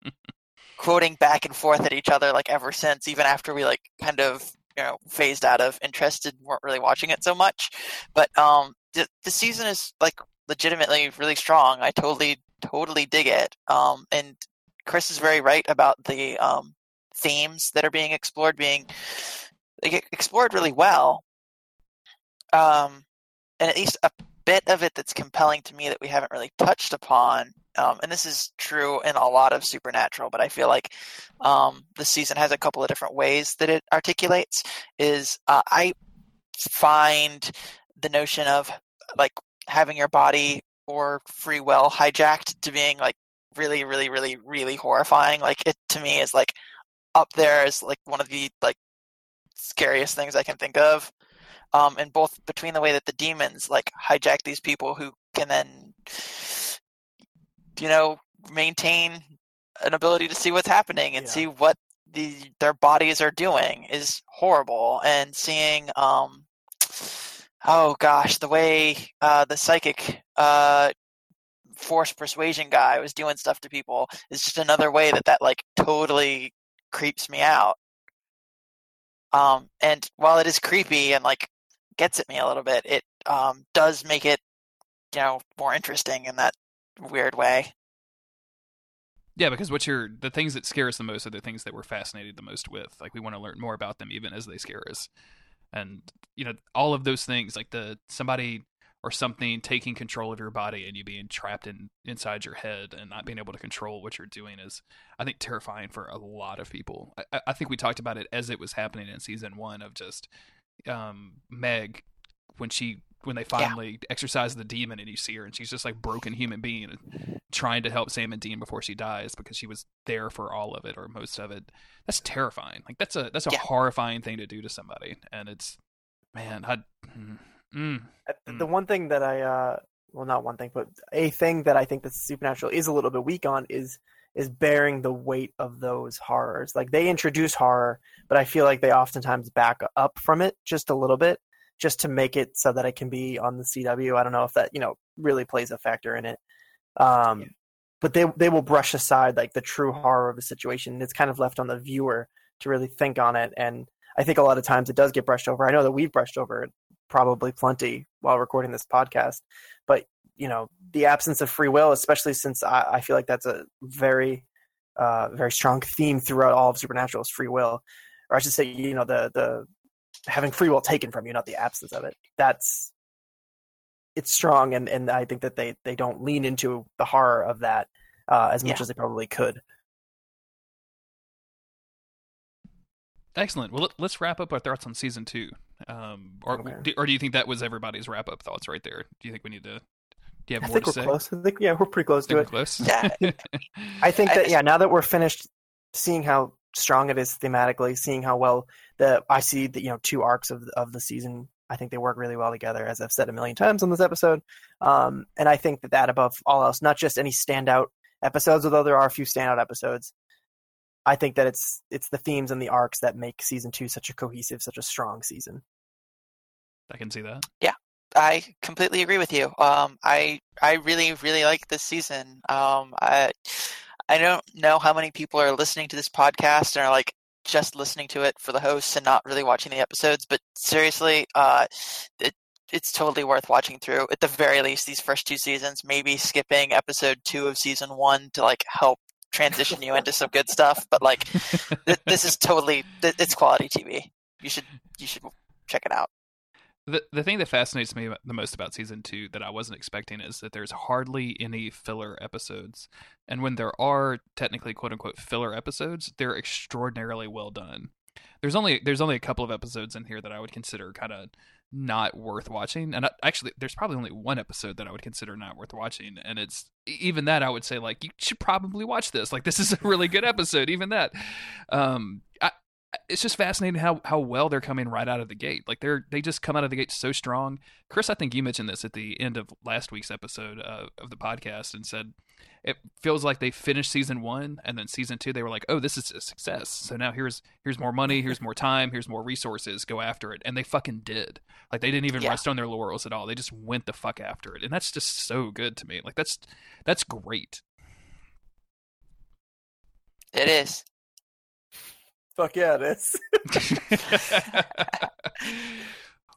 quoting back and forth at each other like ever since, even after we like kind of, you know, phased out of interest and weren't really watching it so much. But the season is like legitimately really strong. I totally dig it. And Chris is very right about the themes that are being explored really well. And at least a bit of it that's compelling to me that we haven't really touched upon. And this is true in a lot of Supernatural, but I feel like the season has a couple of different ways that it articulates. I find the notion of like having your body or free will hijacked to being like really, really, really, really horrifying. Like it to me is like up there as like one of the like scariest things I can think of. And both between the way that the demons like hijack these people who can then, you know, maintain an ability to see what's happening and see what their bodies are doing is horrible. And seeing, the way the psychic force persuasion guy was doing stuff to people is just another way that like totally creeps me out. And while it is creepy and like gets at me a little bit, it does make it, more interesting in that weird way. Yeah, because the things that scare us the most are the things that we're fascinated the most with. Like, we want to learn more about them even as they scare us. And, all of those things, like somebody or something taking control of your body and you being trapped inside your head and not being able to control what you're doing is, I think, terrifying for a lot of people. I think we talked about it as it was happening in season one of just Meg when they finally exercise the demon and you see her and she's just like broken human being and trying to help Sam and Dean before she dies because she was there for all of it or most of it. That's terrifying. Like that's a horrifying thing to do to somebody. And it's, man, the one thing that a thing that I think that Supernatural is a little bit weak on is bearing the weight of those horrors. Like, they introduce horror, but I feel like they oftentimes back up from it just a little bit, just to make it so that it can be on the CW. I don't know if that, really plays a factor in it. But they will brush aside like the true horror of the situation. And it's kind of left on the viewer to really think on it. And I think a lot of times it does get brushed over. I know that we've brushed over it probably plenty while recording this podcast, but the absence of free will, especially since I feel like that's a very, very strong theme throughout all of Supernatural is free will, or I should say, the having free will taken from you, not the absence of it. It's strong. And I think that they don't lean into the horror of that as much as they probably could. Excellent. Well, let's wrap up our thoughts on season two. Or do you think that was everybody's wrap up thoughts right there? Do you think we need to, do you have more to say? Close. I think, we're pretty close to it. Close. I think that, now that we're finished seeing how strong it is thematically, seeing how well I see the two arcs of the season. I think they work really well together, as I've said a million times on this episode. And I think that above all else, not just any standout episodes, although there are a few standout episodes, I think that it's the themes and the arcs that make season two such a cohesive, such a strong season. I can see that. Yeah, I completely agree with you. I really, really like this season. I don't know how many people are listening to this podcast and are like just listening to it for the hosts and not really watching the episodes. But seriously, it's totally worth watching through. At the very least, these first two seasons, maybe skipping episode 2 of season 1 to like help transition you into some good stuff. But like, this is totally, it's quality TV. You should check it out. The thing that fascinates me the most about season 2 that I wasn't expecting is that there's hardly any filler episodes. And when there are technically quote unquote filler episodes, they're extraordinarily well done. There's only a couple of episodes in here that I would consider kind of not worth watching. And actually, there's probably only one episode that I would consider not worth watching. And it's even that I would say, like, you should probably watch this. Like, this is a really good episode, even that. It's just fascinating how well they're coming right out of the gate. Like, they just come out of the gate so strong. Chris, I think you mentioned this at the end of last week's episode of the podcast and said it feels like they finished season 1 and then season 2 they were like, oh, this is a success. So now here's more money, here's more time, here's more resources. Go after it, and they fucking did. Like, they didn't even rest on their laurels at all. They just went the fuck after it, and that's just so good to me. Like, that's great. It is. Fuck yeah, it is.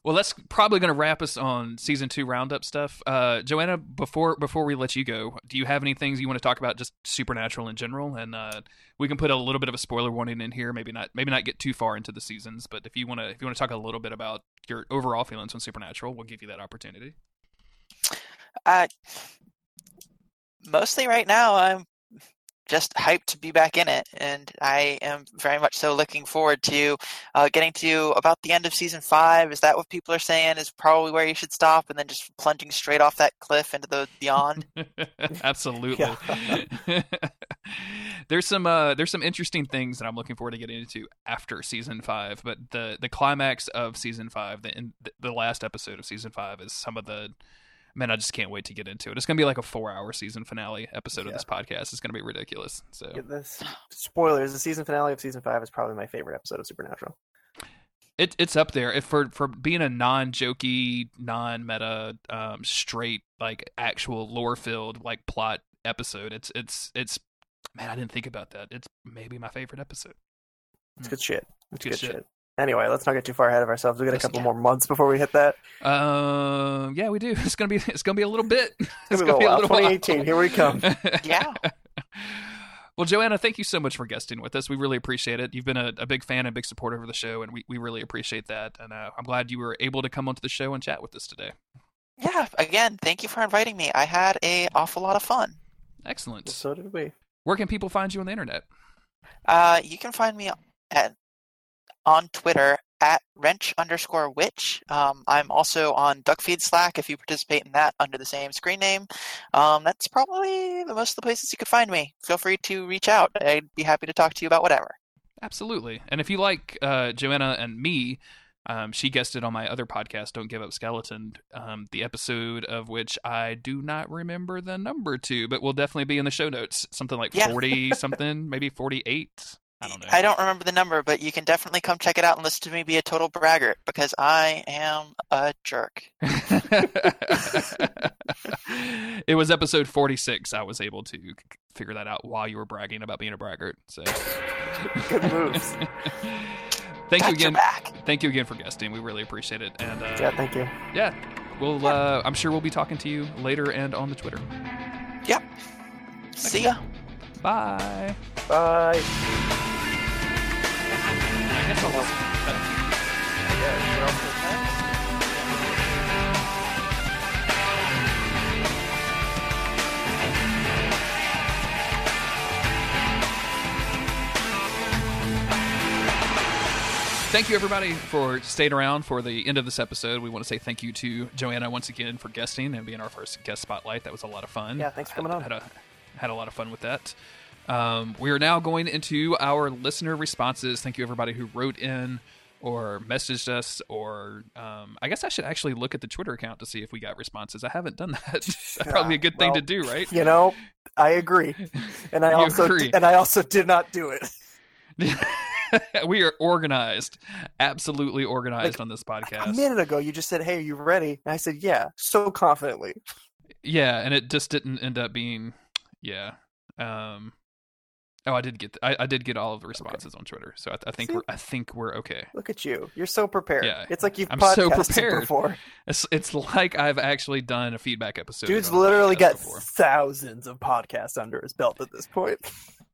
Well, that's probably going to wrap us on season 2 roundup stuff. Joanna, before we let you go, do you have any things you want to talk about, just Supernatural in general? And we can put a little bit of a spoiler warning in here. Maybe not get too far into the seasons, but if you want to talk a little bit about your overall feelings on Supernatural, we'll give you that opportunity. Mostly right now, I'm just hyped to be back in it, and I am very much so looking forward to getting to about the end of season 5. Is that what people are saying is probably where you should stop, and then just plunging straight off that cliff into the beyond? Absolutely. There's some interesting things that I'm looking forward to getting into after season 5, but the climax of season 5, the last episode of season 5 is some of the man, I just can't wait to get into it. It's going to be like a 4-hour season finale episode of this podcast. It's going to be ridiculous. So this, spoilers, the season finale of season 5 is probably my favorite episode of Supernatural. It's up there for being a non-jokey, non-meta, straight, like actual lore-filled, like plot episode. It's man, I didn't think about that. It's maybe my favorite episode. It's good shit. It's good shit. Anyway, let's not get too far ahead of ourselves. We've got a couple more months before we hit that. Yeah, we do. It's gonna be a little bit. It's gonna be a little while. 2018. Here we come. Yeah. Well, Joanna, thank you so much for guesting with us. We really appreciate it. You've been a big fan and big supporter of the show, and we really appreciate that. And I'm glad you were able to come onto the show and chat with us today. Yeah, again, thank you for inviting me. I had an awful lot of fun. Excellent. So did we. Where can people find you on the internet? You can find me on Twitter at wrench_witch. I'm also on DuckFeed Slack if you participate in that under the same screen name. That's probably the most of the places you could find me. Feel free to reach out. I'd be happy to talk to you about whatever. Absolutely. And if you like Joanna and me, she guested on my other podcast, Don't Give Up Skeleton, the episode of which I do not remember the number to, but will definitely be in the show notes. Something like 40-something, maybe 48. I don't know. I don't remember the number, but you can definitely come check it out and listen to me be a total braggart, because I am a jerk. It was episode 46. I was able to figure that out while you were bragging about being a braggart. So. Good moves. Thank you again for guesting. We really appreciate it. And thank you. Yeah, I'm sure we'll be talking to you later and on the Twitter. Yep. See ya. Bye. Bye. I guess I'll listen to that. Yeah, thank you, everybody, for staying around for the end of this episode. We want to say thank you to Joanna once again for guesting and being our first guest spotlight. That was a lot of fun. Yeah, thanks for coming on. Had a lot of fun with that. We are now going into our listener responses. Thank you, everybody, who wrote in or messaged us. Or I guess I should actually look at the Twitter account to see if we got responses. I haven't done that. That's probably a good thing to do, right? You know, I agree. And I also did not do it. We are organized, absolutely organized, like, on this podcast. A minute ago, you just said, "Hey, are you ready?" And I said, "Yeah," so confidently. Yeah, and it just didn't end up being. Yeah. I did get. I did get all of the responses on Twitter, so I think we're okay. Look at you! You're so prepared. Yeah, it's like I'm podcasted so prepared before. It's like I've actually done a feedback episode. Dude's literally got thousands of podcasts under his belt at this point.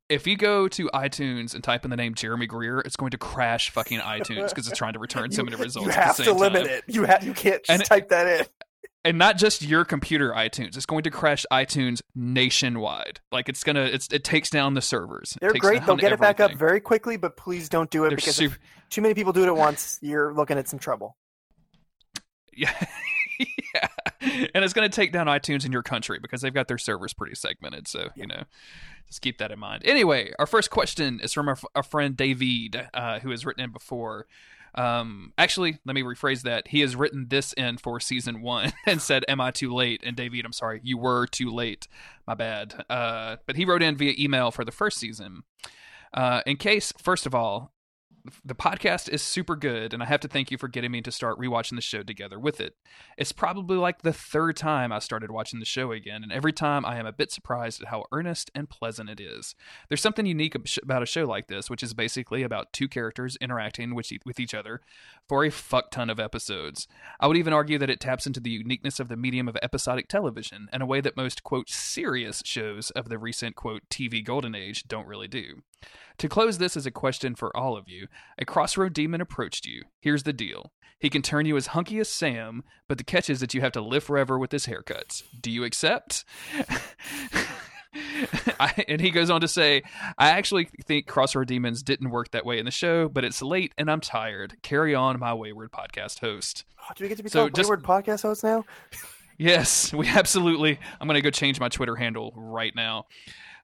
If you go to iTunes and type in the name Jeremy Greer, it's going to crash fucking iTunes because it's trying to return so many results. You have to limit it. You can't just type that in. And not just your computer iTunes. It's going to crash iTunes nationwide. Like it takes down the servers. They're great. They'll get it back up very quickly, but please don't do it because if too many people do it at once, you're looking at some trouble. Yeah. Yeah. And it's going to take down iTunes in your country because they've got their servers pretty segmented. So, you know, just keep that in mind. Anyway, our first question is from our friend David, who has written in before. Actually, let me rephrase that. He has written this in for season 1 and said, "Am I too late?" And David, I'm sorry, you were too late. My bad. But he wrote in via email for the first season. In case, first of all, the podcast is super good, and I have to thank you for getting me to start rewatching the show together with it. It's probably like the third time I started watching the show again, and every time I am a bit surprised at how earnest and pleasant it is. There's something unique about a show like this, which is basically about two characters interacting with each other for a fuck ton of episodes. I would even argue that it taps into the uniqueness of the medium of episodic television in a way that most, quote, serious shows of the recent, quote, TV golden age don't really do. To close this is a question for all of you. A crossroad demon approached you. Here's the deal. He can turn you as hunky as Sam, but the catch is that you have to live forever with his haircuts. Do you accept? And he goes on to say, I actually think crossroad demons didn't work that way in the show, but it's late and I'm tired. Carry on, my wayward podcast host. Oh, do we get to become wayward podcast host now? Yes, we absolutely. I'm going to go change my Twitter handle right now.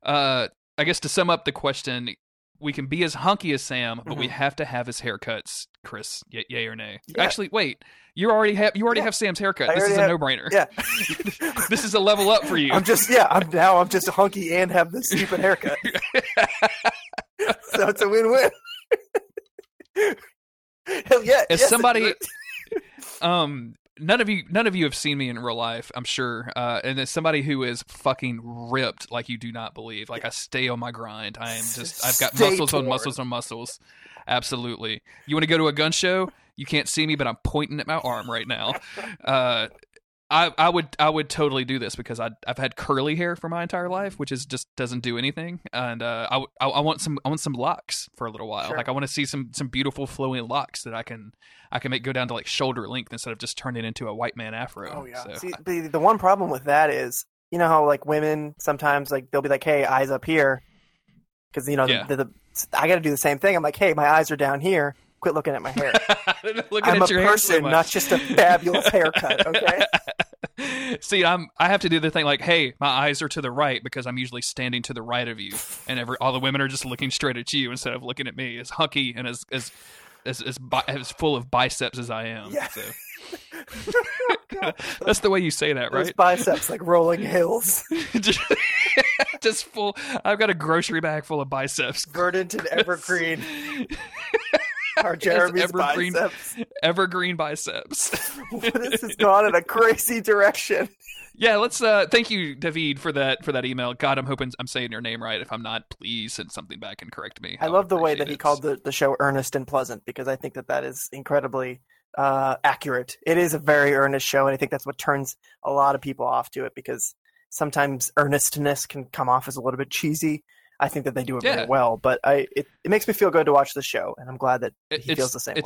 I guess to sum up the question, we can be as hunky as Sam, but we have to have his haircuts. Chris, yay or nay? Yeah. Actually, wait. You already have Sam's haircut. This is a no-brainer. Yeah. This is a level up for you. I'm just hunky and have this stupid haircut. So it's a win-win. Hell yeah. None of you have seen me in real life, I'm sure. And as somebody who is fucking ripped, like you do not believe, like I stay on my grind. I've got muscles on muscles on muscles. Absolutely. You want to go to a gun show? You can't see me, but I'm pointing at my arm right now. I would totally do this because I've had curly hair for my entire life, which is just doesn't do anything. And I want some locks for a little while. Sure. Like I want to see some beautiful flowing locks that I can make go down to like shoulder length instead of just turning into a white man afro. Oh yeah. So, see, the one problem with that is, you know how like women sometimes like they'll be like, hey, eyes up here, because you know I got to do the same thing. I'm like, hey, my eyes are down here. Quit looking at my hair. I'm a person, not just a fabulous haircut, okay? See, I have to do the thing like, hey, my eyes are to the right because I'm usually standing to the right of you. And all the women are just looking straight at you instead of looking at me, as hunky and as full of biceps as I am. Yeah. So. That's the way you say that, right? Those biceps like rolling hills. Just full. I've got a grocery bag full of biceps. Verdant and evergreen. Our Jeremy's evergreen biceps. This has gone in a crazy direction. Yeah, let's. Thank you, David, for that email. God, I'm hoping I'm saying your name right. If I'm not, please send something back and correct me. I love the way that he called the show "Earnest and Pleasant" because I think that is incredibly accurate. It is a very earnest show, and I think that's what turns a lot of people off to it because sometimes earnestness can come off as a little bit cheesy. I think that they do it very well, but it makes me feel good to watch the show, and I'm glad that he feels the same way.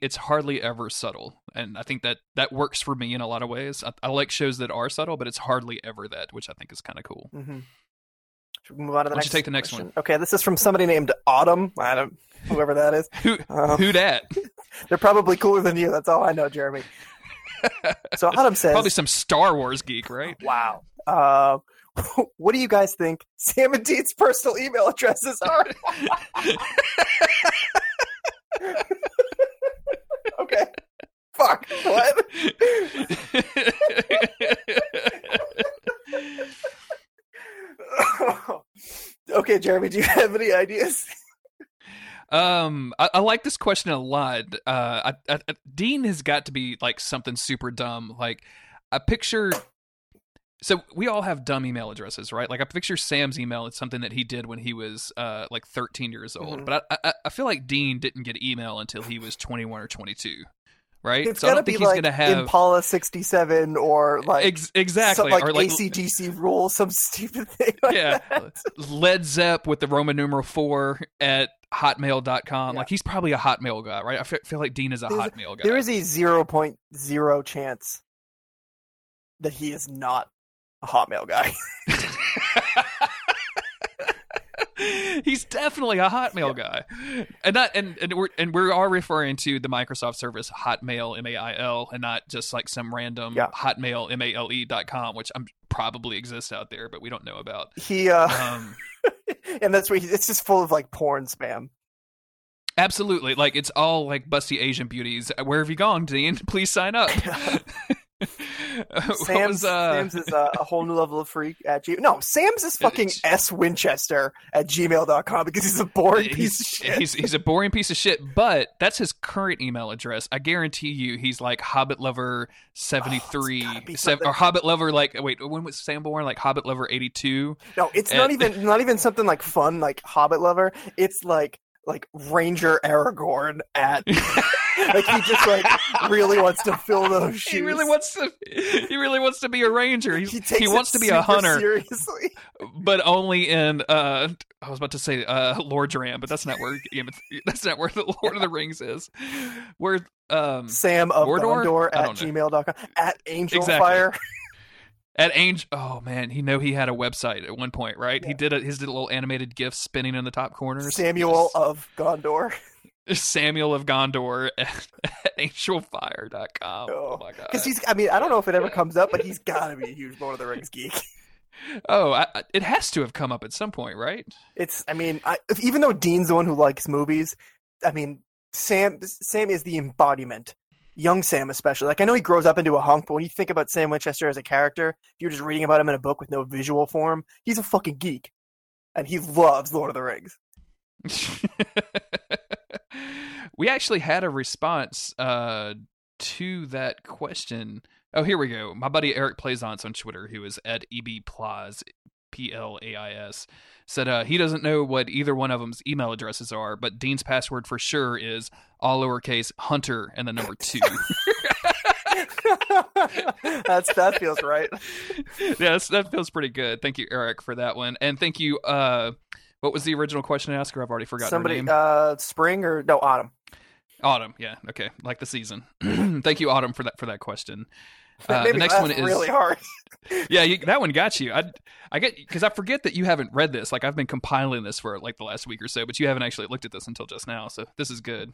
It's hardly ever subtle, and I think that works for me in a lot of ways. I like shows that are subtle, but it's hardly ever that, which I think is kind of cool. Mm-hmm. Should we move on to the next? Why don't you take the next one? Okay, this is from somebody named Autumn. I don't, whoever that is. Who that? They're probably cooler than you. That's all I know, Jeremy. So Autumn says, probably some Star Wars geek, right? Wow. What do you guys think Sam and Dean's personal email addresses are? Okay. Fuck. What? Okay, Jeremy, do you have any ideas? I like this question a lot. Dean has got to be like something super dumb. Like I picture... So we all have dumb email addresses, right? Like I picture Sam's email. It's something that he did when he was like 13 years old. Mm-hmm. But I feel like Dean didn't get email until he was 21 or 22, right? It's so I don't think he's like going to have Impala 67 or like exactly some, like, or like ACDC rule, some stupid thing. Like that. Led Zepp with the Roman numeral 4 at Hotmail.com. Like he's probably a Hotmail guy, right? I feel like Dean is a Hotmail guy. There is a 0.0 chance that he is not a Hotmail guy. He's definitely a Hotmail guy, and we are referring to the Microsoft service Hotmail (MAIL) and not just like some random Hotmail (MALE.com), which probably exists out there, but we don't know about. And that's where it's just full of like porn spam. Absolutely, like it's all like busty Asian beauties. Where have you gone, Dean? Please sign up. Sam's is a whole new level of freak at Gmail. No, Sam's is fucking S Winchester at gmail.com because he's a boring piece of shit. He's a boring piece of shit, but that's his current email address. I guarantee you he's like Hobbit Lover 73 or Hobbit Lover when was Sam born? Like Hobbit Lover 82? No, it's not even something like fun like Hobbit Lover. It's like Ranger Aragorn at like he just like really wants to fill those shoes. He really wants to be a ranger. He wants to be a hunter, seriously, but only in I was about to say Lordran, but that's not where the Lord of the Rings is. Where Sam of Gondor at gmail.com at Angel Fire. At Angel, oh man, he had a website at one point, right? Yeah. He did his little animated gif spinning in the top corner. Samuel of Gondor at angelfire.com. Oh my god! Because I don't know if it ever comes up, but he's got to be a huge Lord of the Rings geek. Oh, it has to have come up at some point, right? It's, I mean, even though Dean's the one who likes movies, I mean, Sam is the embodiment. Young Sam, especially. Like, I know he grows up into a hunk, but when you think about Sam Winchester as a character, if you're just reading about him in a book with no visual form, he's a fucking geek. And he loves Lord of the Rings. We actually had a response to that question. Oh, here we go. My buddy Eric Plaisance on Twitter, who is at @ebplais, Plais, said he doesn't know what either one of them's email addresses are, but Dean's password for sure is all lowercase hunter and the number 2. That feels right. Yes, that feels pretty good. Thank you, Eric, for that one. And thank you. What was the original question I asked her? I've already forgotten. Somebody, her name. Spring or no, Autumn. Autumn, yeah, okay, like the season. Thank you, Autumn, for that question. The next one is really hard. Yeah, that one got you. I get, because I forget that you haven't read this. Like, I've been compiling this for like the last week or so, but you haven't actually looked at this until just now. So this is good.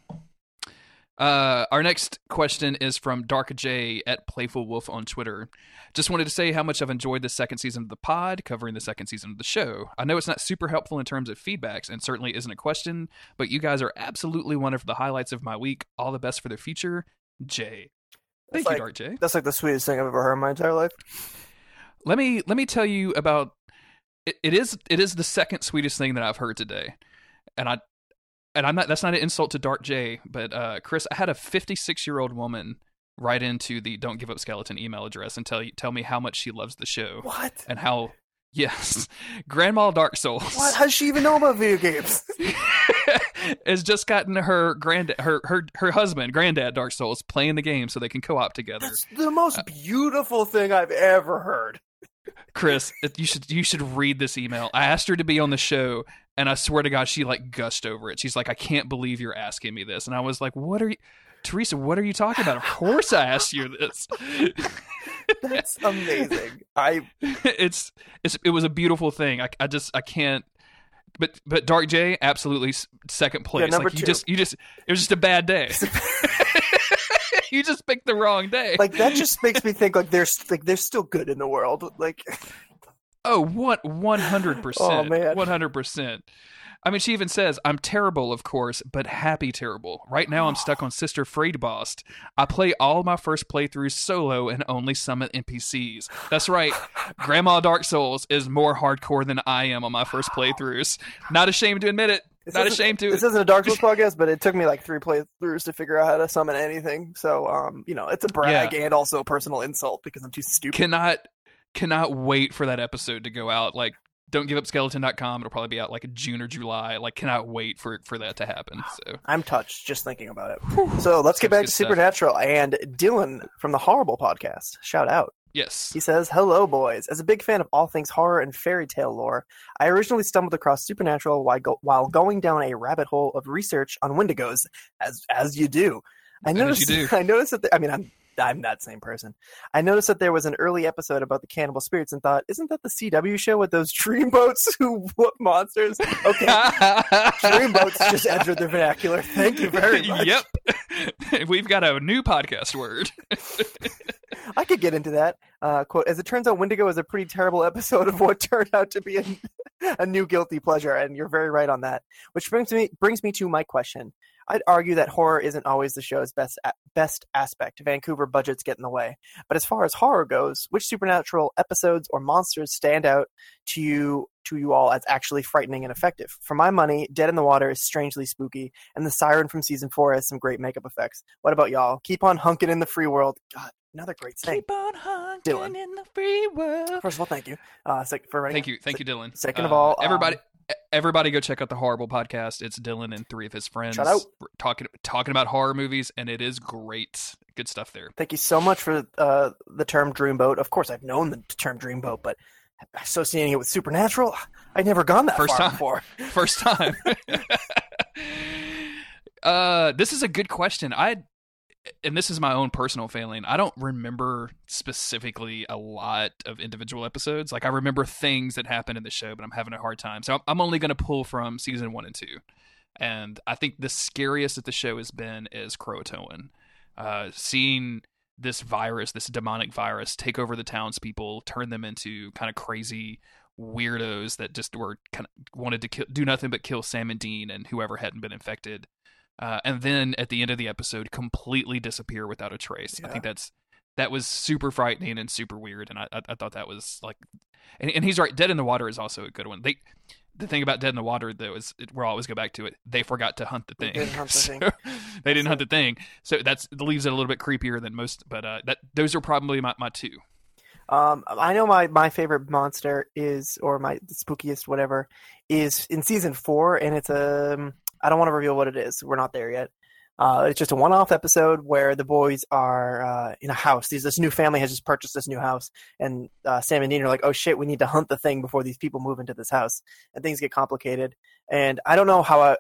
Our next question is from Dark J at Playful Wolf on Twitter. Just wanted to say how much I've enjoyed the second season of the pod, covering the second season of the show. I know it's not super helpful in terms of feedbacks and certainly isn't a question, but you guys are absolutely one of the highlights of my week. All the best for the future, Jay. Thank you, Dark J. That's like the sweetest thing I've ever heard in my entire life. Let me tell you about it. It is the second sweetest thing that I've heard today, and I'm not. That's not an insult to Dark J, but Chris, I had a 56-year-old woman write into the Don't Give Up Skeleton email address and tell me how much she loves the show. What? And how? Yes, Grandma Dark Souls. What? How does she even know about video games? Has just gotten her husband, Granddad Dark Souls, playing the game so they can co-opt together. That's the most beautiful thing I've ever heard. Chris, you should read this email. I asked her to be on the show, and I swear to God, she like gushed over it. She's like, I can't believe you're asking me this. And I was like, what are you, Teresa, what are you talking about? Of course I asked you this. That's amazing. It was a beautiful thing. I can't. But Dark J, absolutely second place. Yeah, like you 2. Just it was just a bad day. You just picked the wrong day. Like, that just makes me think like there's still good in the world. Like, oh, what 100%. Oh man, 100%. I mean, she even says, I'm terrible, of course, but happy terrible. Right now, I'm stuck on Sister Freidbost. I play all my first playthroughs solo and only summon NPCs. That's right. Grandma Dark Souls is more hardcore than I am on my first playthroughs. Not ashamed to admit it. This isn't a Dark Souls podcast, but it took me like 3 playthroughs to figure out how to summon anything. So, it's a brag and also a personal insult because I'm too stupid. Cannot wait for that episode to go out. Like, Don'tGiveUpSkeleton.com. It'll probably be out like June or July. Like, cannot wait for that to happen. So I'm touched just thinking about it. Whew. So let's get back to Supernatural stuff. And Dylan from the Horrible Podcast. Shout out. Yes. He says, hello, boys. As a big fan of all things horror and fairy tale lore, I originally stumbled across Supernatural while going down a rabbit hole of research on Wendigos, as you do. I noticed that. I'm that same person. I noticed that there was an early episode about the cannibal spirits and thought, isn't that the CW show with those dreamboats who whoop monsters? Okay. Dreamboats just entered the vernacular. Thank you very much. Yep. We've got a new podcast word. I could get into that. Quote, as it turns out, Wendigo is a pretty terrible episode of what turned out to be a new guilty pleasure, and you're very right on that. Which brings me to my question. I'd argue that horror isn't always the show's best aspect. Vancouver budgets get in the way. But as far as horror goes, which Supernatural episodes or monsters stand out to you all as actually frightening and effective? For my money, Dead in the Water is strangely spooky, and the siren from season 4 has some great makeup effects. What about y'all? Keep on hunking in the free world. God, another great thing. Keep on hunking Dylan. In the free world. First of all, thank you. Thank you, Dylan. Second of all, everybody. Everybody go check out the Horrible Podcast. It's Dylan and 3 of his friends talking about horror movies, and it is great. Good stuff there. Thank you so much for the term dreamboat. Of course, I've known the term dreamboat, but associating it with Supernatural, I'd never gone that far before. First time. This is a good question. And this is my own personal failing. I don't remember specifically a lot of individual episodes. Like, I remember things that happened in the show, but I'm having a hard time. So I'm only going to pull from season 1 and 2. And I think the scariest that the show has been is Croatoan. Seeing this virus, this demonic virus, take over the townspeople, turn them into kind of crazy weirdos that just were kind of wanted to do nothing but kill Sam and Dean and whoever hadn't been infected. And then at the end of the episode, completely disappear without a trace. Yeah. I think that was super frightening and super weird. And I thought that was like, and he's right. Dead in the Water is also a good one. The thing about Dead in the Water, though, is we'll always go back to it. They forgot to hunt the thing. They didn't hunt the thing. So that leaves it a little bit creepier than most. But those are probably my two. I know my favorite monster is, or my spookiest whatever, is in season 4. And it's a, I don't want to reveal what it is. We're not there yet. It's just a one-off episode where the boys are in a house. This new family has just purchased this new house, and Sam and Dean are like, oh shit, we need to hunt the thing before these people move into this house, and things get complicated. And I don't know how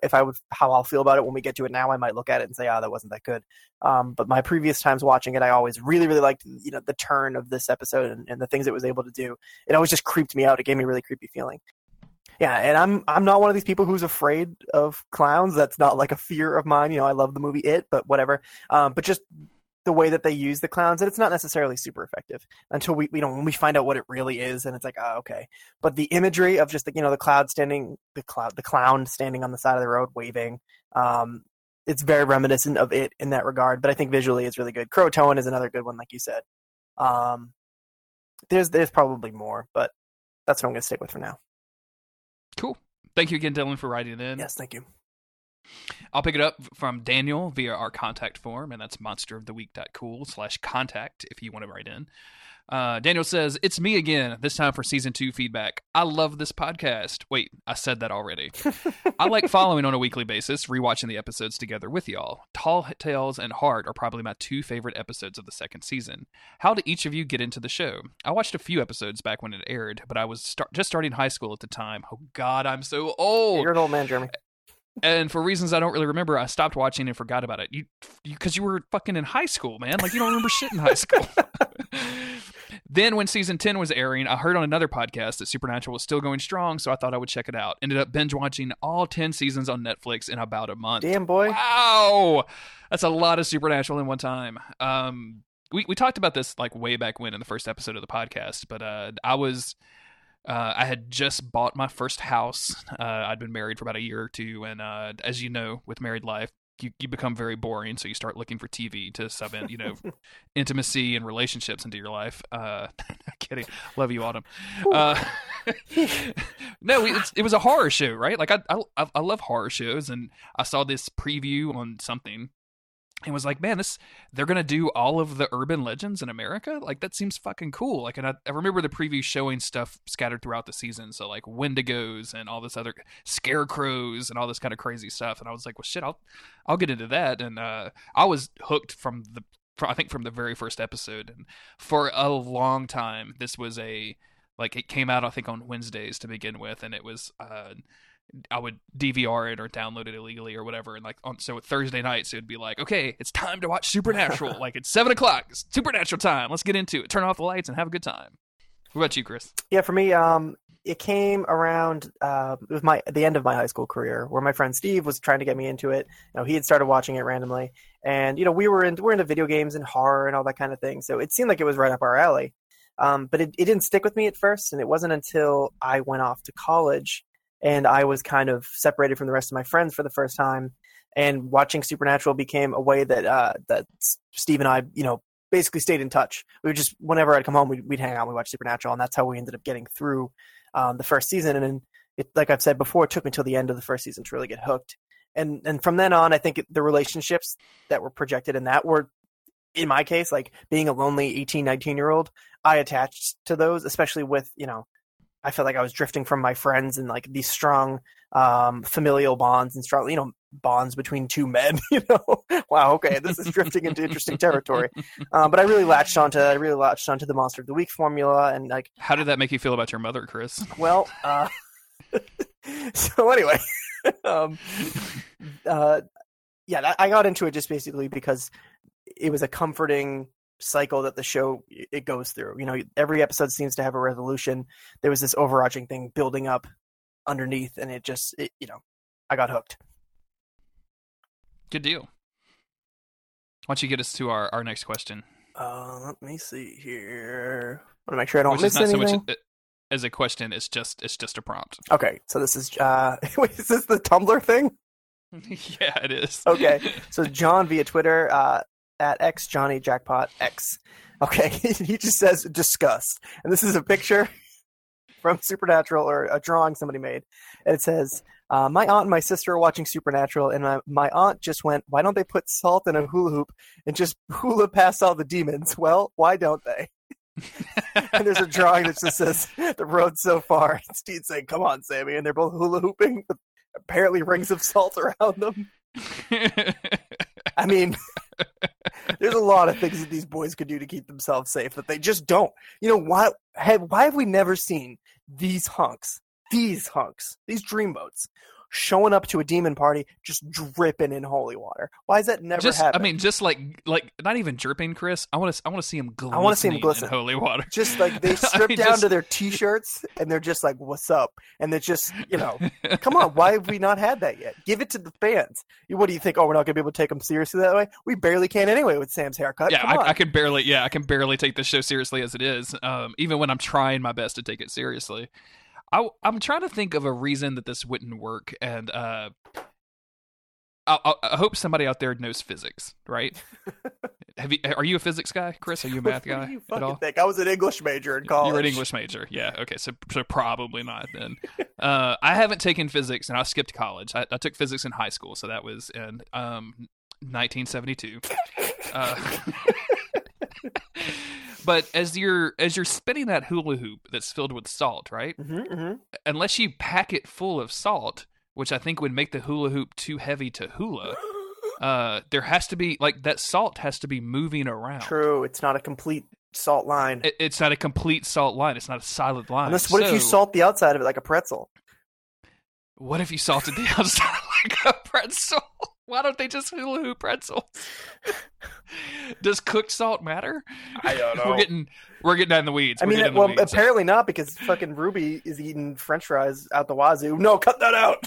I'll feel about it when we get to it now. I might look at it and say, that wasn't that good. But my previous times watching it, I always really, really liked the turn of this episode and the things it was able to do. It always just creeped me out. It gave me a really creepy feeling. Yeah, and I'm not one of these people who's afraid of clowns. That's not like a fear of mine. I love the movie It, but whatever. But just the way that they use the clowns, and it's not necessarily super effective until when we find out what it really is, and it's like, oh, okay. But the imagery of just the clown standing on the side of the road waving, it's very reminiscent of It in that regard. But I think visually it's really good. Croatoan is another good one, like you said. There's probably more, but that's what I'm going to stick with for now. Cool. Thank you again, Dylan, for writing it in. Yes, thank you. I'll pick it up from Daniel via our contact form, and that's monsteroftheweek.cool/contact if you want to write in. Daniel says, it's me again, this time for season 2 feedback. I love this podcast. Wait, I said that already. I like following on a weekly basis, rewatching the episodes together with y'all. Tall Tales and Heart are probably my 2 favorite episodes of the 2nd season. How did each of you get into the show? I watched a few episodes back when it aired, but I was just starting high school at the time. Oh God, I'm so old. You're an old man, Jeremy. And for reasons I don't really remember, I stopped watching and forgot about it. Because you were fucking in high school, man. Like, you don't remember shit in high school. Then when season 10 was airing, I heard on another podcast that Supernatural was still going strong, so I thought I would check it out. Ended up binge watching all 10 seasons on Netflix in about a month. Damn, boy. Wow! That's a lot of Supernatural in one time. We talked about this, like, way back when in the first episode of the podcast, but I had just bought my first house. I'd been married for about a year or two. And as you know, with married life, you become very boring. So you start looking for TV to sub in, intimacy and relationships into your life. Not kidding. Love you, Autumn. It was a horror show, right? Like I love horror shows. And I saw this preview on something. And was like, man, they're going to do all of the urban legends in America? Like, that seems fucking cool. Like, and I remember the preview showing stuff scattered throughout the season. So, like, Wendigos and all this other scarecrows and all this kind of crazy stuff. And I was like, well, shit, I'll get into that. And I was hooked from the very first episode. And for a long time, this was it came out, I think, on Wednesdays to begin with. And it was... I would DVR it or download it illegally or whatever. And so Thursday nights, it would be like, okay, it's time to watch Supernatural. Like it's 7:00, it's Supernatural time. Let's get into it. Turn off the lights and have a good time. What about you, Chris? Yeah, for me, it came around with the end of my high school career where my friend Steve was trying to get me into it. He had started watching it randomly and, we're into video games and horror and all that kind of thing. So it seemed like it was right up our alley. But it didn't stick with me at first. And it wasn't until I went off to college and I was kind of separated from the rest of my friends for the first time. And watching Supernatural became a way that that Steve and I, basically stayed in touch. We would just, whenever I'd come home, we'd hang out and we'd watch Supernatural. And that's how we ended up getting through the first season. And then, like I've said before, it took me till the end of the first season to really get hooked. And from then on, I think the relationships that were projected in that were, in my case, like being a lonely 18, 19-year-old, I attached to those, especially with, I felt like I was drifting from my friends and like these strong familial bonds and strong, bonds between two men, Wow. Okay. This is drifting into interesting territory. But I really latched onto the Monster of the Week formula. And like, how did that make you feel about your mother, Chris? Well, so anyway, yeah, I got into it just basically because it was a comforting cycle that the show goes through. Every episode seems to have a resolution. There was this overarching thing building up underneath, and it I got hooked. Good deal. Why don't you get us to our next question? Let me see here. I want to make sure I don't miss anything. Which is not so much as a question. It's just a prompt. Okay, so this is wait, is this the Tumblr thing? Yeah, it is. Okay, so John via Twitter at X Johnny Jackpot X. Okay, he just says discuss, and this is a picture from Supernatural, or a drawing somebody made, and it says, my aunt and my sister are watching Supernatural, and my aunt just went, why don't they put salt in a hula hoop and just hula past all the demons? Well, why don't they? And there's a drawing that just says, the road so far. It's Dean saying, come on, Sammy. And they're both hula hooping with apparently rings of salt around them. I mean, there's a lot of things that these boys could do to keep themselves safe that they just don't. You know, why have we never seen these dreamboats showing up to a demon party just dripping in holy water? Why is that never happened? I mean, just like not even dripping, Chris. I want to see them glistening. I want to see them glisten in holy water. Just like they strip down to their t-shirts and they're just like, "What's up?" And they're just, you know, come on. Why have we not had that yet? Give it to the fans. What do you think? Oh, we're not gonna be able to take them seriously that way. We barely can anyway with Sam's haircut. Yeah, I can barely take this show seriously as it is. Even when I'm trying my best to take it seriously. I'm trying to think of a reason that this wouldn't work, and I hope somebody out there knows physics, right? Are you a physics guy, Chris? Are you a math guy? What do you fucking think? I was an English major in college. You were an English major, yeah. Okay, so probably not then. I haven't taken physics, and I skipped college. I took physics in high school, so that was in 1972. But as you're spinning that hula hoop that's filled with salt, right? Mm-hmm, mm-hmm. Unless you pack it full of salt, which I think would make the hula hoop too heavy to hula, there has to be like that salt has to be moving around. True, it's not a complete salt line. It's not a complete salt line. It's not a solid line. Unless, what if you salt the outside of it like a pretzel? What if you salted the outside like a pretzel? Why don't they just hula hoop pretzels? Does cooked salt matter? I don't know. We're getting down in the weeds. I mean, apparently not, because fucking Ruby is eating French fries out the wazoo. No, cut that out.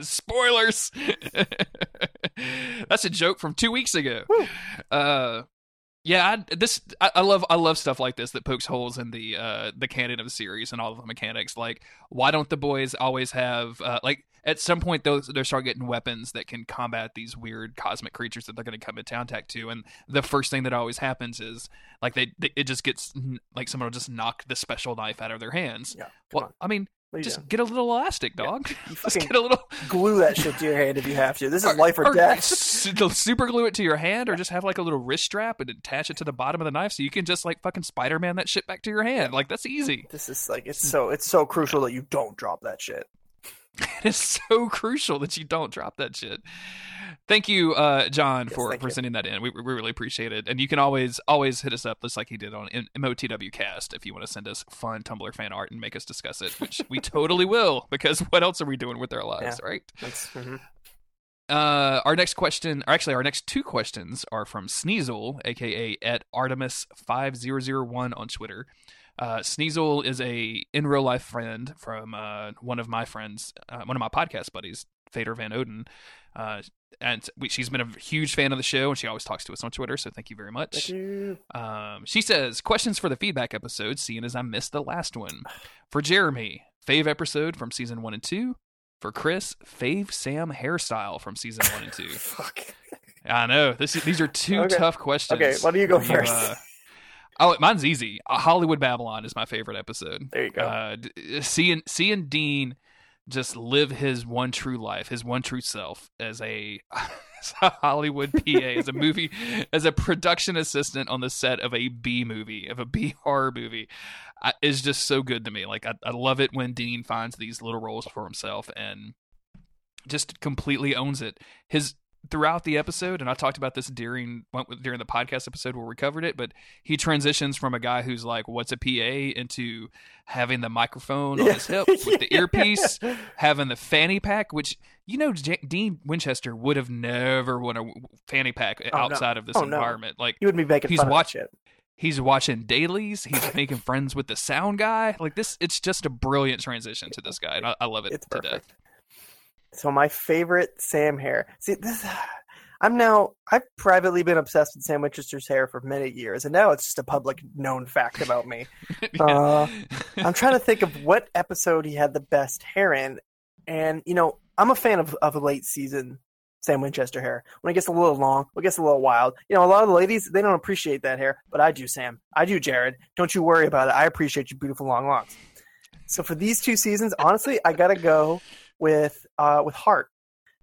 Spoilers. That's a joke from 2 weeks ago. Yeah, I love stuff like this that pokes holes in the canon of the series and all of the mechanics. Like, why don't the boys always have like? At some point, though, they start getting weapons that can combat these weird cosmic creatures that they're going to come in contact to. And the first thing that always happens is, like, it just gets, like, someone will just knock the special knife out of their hands. Yeah, well, I mean, just doing? Get a little elastic, dog. Yeah, just get a little... Glue that shit to your hand if you have to. This is life or death. Super glue it to your hand, or just have, like, a little wrist strap and attach it to the bottom of the knife so you can just, like, fucking Spider-Man that shit back to your hand. Like, that's easy. This is, like, it's so crucial that you don't drop that shit. It is so crucial that you don't drop that shit. Thank you, John, for sending that in. We really appreciate it. And you can always hit us up, just like he did on MOTW Cast, if you want to send us fun Tumblr fan art and make us discuss it, which we totally will, because what else are we doing with our lives, right? Mm-hmm. Our next two questions are from Sneasel, a.k.a. at Artemis5001 on Twitter. Sneasel is a in real life friend from one of my podcast buddies, Vader Van Oden, and she's been a huge fan of the show, and she always talks to us on Twitter. So thank you very much. Thank you. She says, questions for the feedback episode, seeing as I missed the last one. For Jeremy, fave episode from season 1 and 2. For Chris, fave Sam hairstyle from season 1 and 2. Fuck. I know these are two tough questions. Okay, why do you go first? Oh, mine's easy. Hollywood Babylon is my favorite episode. There you go. Seeing Dean just live his one true life, his one true self as a Hollywood PA, as a production assistant on the set of a B movie, of a B horror movie, is just so good to me. Like, I love it when Dean finds these little roles for himself and just completely owns it. Throughout the episode, and I talked about this during the podcast episode where we covered it, but he transitions from a guy who's like, what's a PA, into having the microphone on his hip with the earpiece, having the fanny pack, which, you know, Dean Winchester would have never won a fanny pack outside of this environment. No. Like, you would be making fun of shit. He's watching dailies. He's making friends with the sound guy. Like, this, it's just a brilliant transition to this guy. And I love it. It's perfect. To death. So my favorite Sam hair. See, this I've privately been obsessed with Sam Winchester's hair for many years, and now it's just a public known fact about me. Yeah. I'm trying to think of what episode he had the best hair in. And, you know, I'm a fan of late season Sam Winchester hair. When it gets a little long, when it gets a little wild. You know, a lot of the ladies, they don't appreciate that hair, but I do, Sam. I do, Jared. Don't you worry about it. I appreciate your beautiful long locks. So for these two seasons, honestly, I got to go with Hart.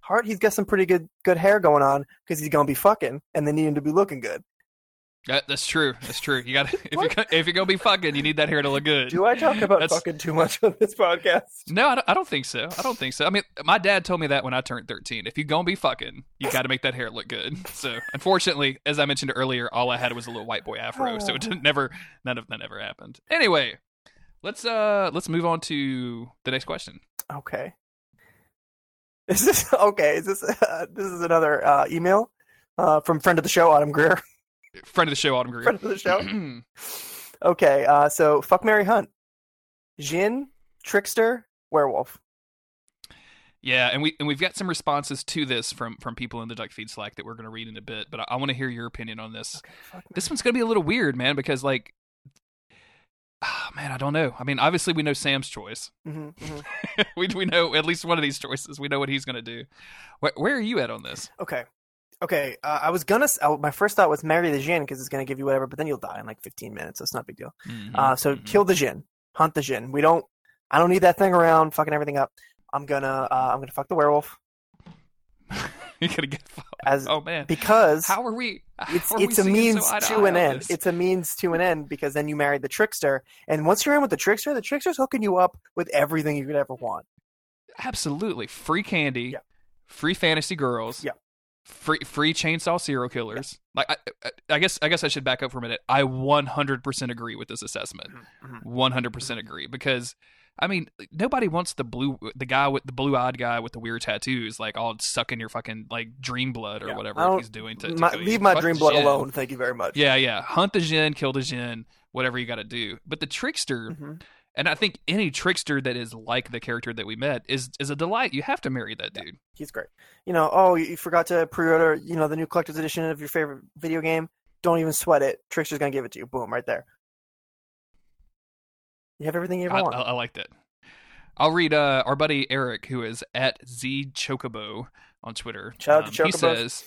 Hart, he's got some pretty good hair going on because he's gonna be fucking, and they need him to be looking good. That's true. You got if you're gonna be fucking, you need that hair to look good. Do I talk about fucking too much on this podcast? No, I don't think so. I mean, my dad told me that when I turned 13. If you're gonna be fucking, you got to make that hair look good. So unfortunately, as I mentioned earlier, all I had was a little white boy afro, so it never happened. Anyway, let's move on to the next question. Okay. This is another email from friend of the show, Autumn Greer. Okay, so fuck, marry, hunt. Jinn, trickster, werewolf. Yeah, and we've got some responses to this from people in the DuckFeed Slack that we're going to read in a bit, but I want to hear your opinion on this. Okay, this one's going to be a little weird, man, because like, I don't know. I mean, obviously we know Sam's choice. Mm-hmm, mm-hmm. we know at least one of these choices. We know what he's going to do. Where are you at on this? Okay. My first thought was marry the Jinn because it's going to give you whatever, but then you'll die in like 15 minutes. So it's not a big deal. Mm-hmm, kill the Jinn, hunt the Jinn. I don't need that thing around fucking everything up. I'm gonna fuck the werewolf. You're gonna get fucked. Oh man! Because how are we? It's a means to an end. It's a means to an end because then you marry the trickster, and once you're in with the trickster's hooking you up with everything you could ever want. Absolutely, free candy, yeah. Free fantasy girls, yeah. Free chainsaw serial killers. Yeah. Like I guess I should back up for a minute. I 100% agree with this assessment. 100% agree because. I mean, nobody wants the blue-eyed guy with the weird tattoos, like all sucking your fucking like dream blood or whatever he's doing to leave my dream blood alone. Thank you very much. Yeah. Hunt the Jinn, kill the Jinn, whatever you got to do. But the trickster, and I think any trickster that is like the character that we met is a delight. You have to marry that dude. He's great. You know, you forgot to pre-order, you know, the new collector's edition of your favorite video game. Don't even sweat it. Trickster's gonna give it to you. Boom, right there. You have everything you ever want. I liked it. I'll read our buddy Eric, who is at Z Chocobo on Twitter. Shout out to Chocobos. He says,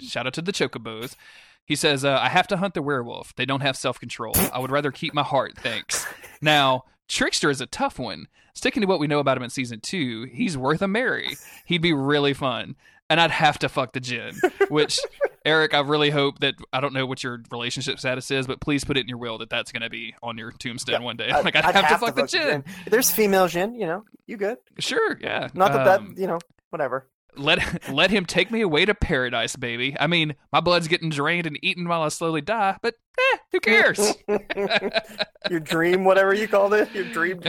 shout out to the Chocobos. He says, I have to hunt the werewolf. They don't have self-control. I would rather keep my heart, thanks. Now, Trickster is a tough one. Sticking to what we know about him in season 2, he's worth a marry. He'd be really fun. And I'd have to fuck the Jinn, which... Eric, I really hope that I don't know what your relationship status is, but please put it in your will that that's going to be on your tombstone one day. Like I'd have to fuck the Jinn. There's female Jinn, you know, you good? Sure, yeah. Not that you know, whatever. Let him take me away to paradise, baby. I mean, my blood's getting drained and eaten while I slowly die, but who cares? Your dream, whatever you called it, your dream.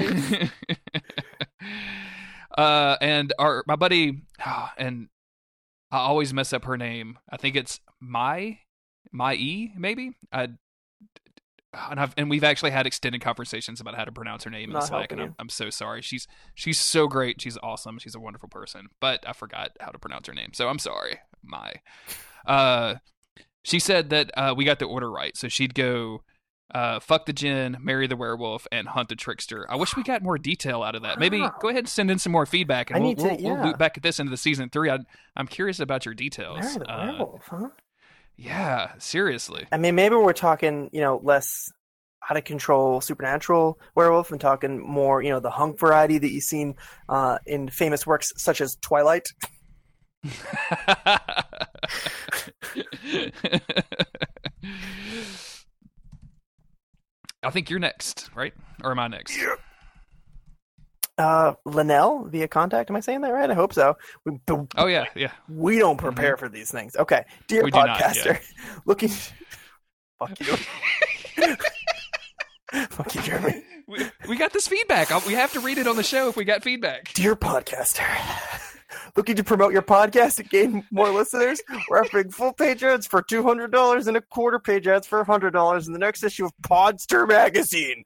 And my buddy and. I always mess up her name. I think it's my maybe. And we've actually had extended conversations about how to pronounce her name in Slack, and I'm so sorry. She's so great. She's awesome. She's a wonderful person. But I forgot how to pronounce her name, so I'm sorry. My, she said that we got the order right, so she'd go. Fuck the Jinn, marry the werewolf, and hunt the trickster. I wish we got more detail out of that. Maybe go ahead and send in some more feedback, and we'll loop back at this into the season 3. I'm curious about your details. Marry the werewolf, huh? Yeah, seriously. I mean, maybe we're talking, you know, less out of control supernatural werewolf and talking more, you know, the hunk variety that you've seen in famous works such as Twilight. I think you're next, right? Or am I next? Yeah. Linnell via contact. Am I saying that right? I hope so. Yeah. We don't prepare for these things. Okay. Dear we podcaster, do not, yeah. Looking. Fuck you. Fuck you, Jeremy. We got this feedback. We have to read it on the show if we got feedback. Dear podcaster, looking to promote your podcast and gain more listeners? We're offering full-page ads for $200 and a quarter-page ads for $100 in the next issue of Podster Magazine.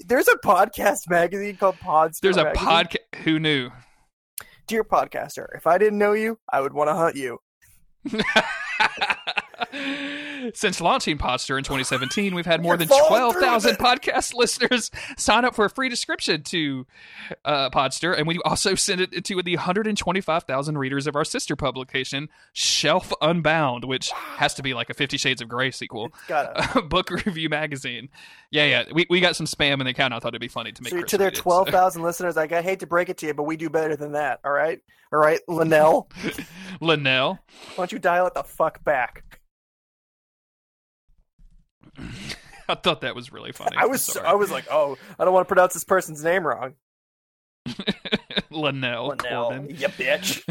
There's a podcast magazine called Podster Magazine. There's a podcast. Who knew? Dear podcaster, if I didn't know you, I would want to hunt you. Since launching Podster in 2017, we've had more than 12,000 podcast listeners sign up for a free description to Podster, and we also send it to the 125,000 readers of our sister publication, Shelf Unbound, which has to be like a 50 Shades of Grey sequel, book review magazine. Yeah, we got some spam in the account. I thought it'd be funny to make Chris to their 12,000 listeners. Like, I hate to break it to you, but we do better than that. All right, Linnell. Linnell, why don't you dial it the fuck back? I thought that was really funny. I was like, oh, I don't want to pronounce this person's name wrong. Linnell, you bitch.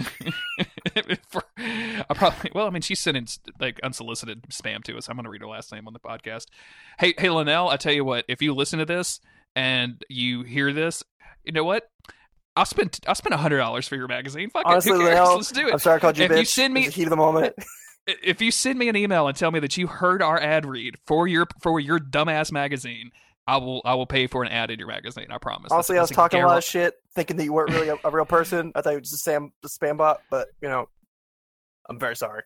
She's sending like unsolicited spam to us. I'm going to read her last name on the podcast. Hey, Linnell, I tell you what, if you listen to this and you hear this, you know what? I'll spend $100 for your magazine. Fuck honestly, it. Who cares? Linnell, let's do it. I'm sorry I called you bitch. You send me heat of the moment. If you send me an email and tell me that you heard our ad read for your dumbass magazine, I will pay for an ad in your magazine. I promise. Honestly, I was talking a lot of shit, thinking that you weren't really a real person. I thought you were just a spam bot, but you know, I'm very sorry.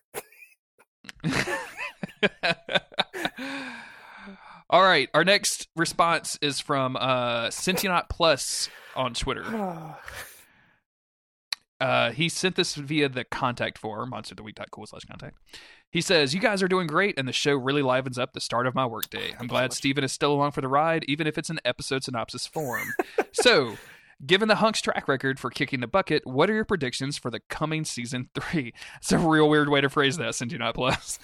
All right, our next response is from Sentient Plus on Twitter. He sent this via the contact form, monsteroftheweek.cool/contact. He says, you guys are doing great, and the show really livens up the start of my workday. I'm glad Steven is still along for the ride, even if it's in episode synopsis form. So, given the Hunks track record for kicking the bucket, what are your predictions for the coming season 3? It's a real weird way to phrase that, Sentient Plus.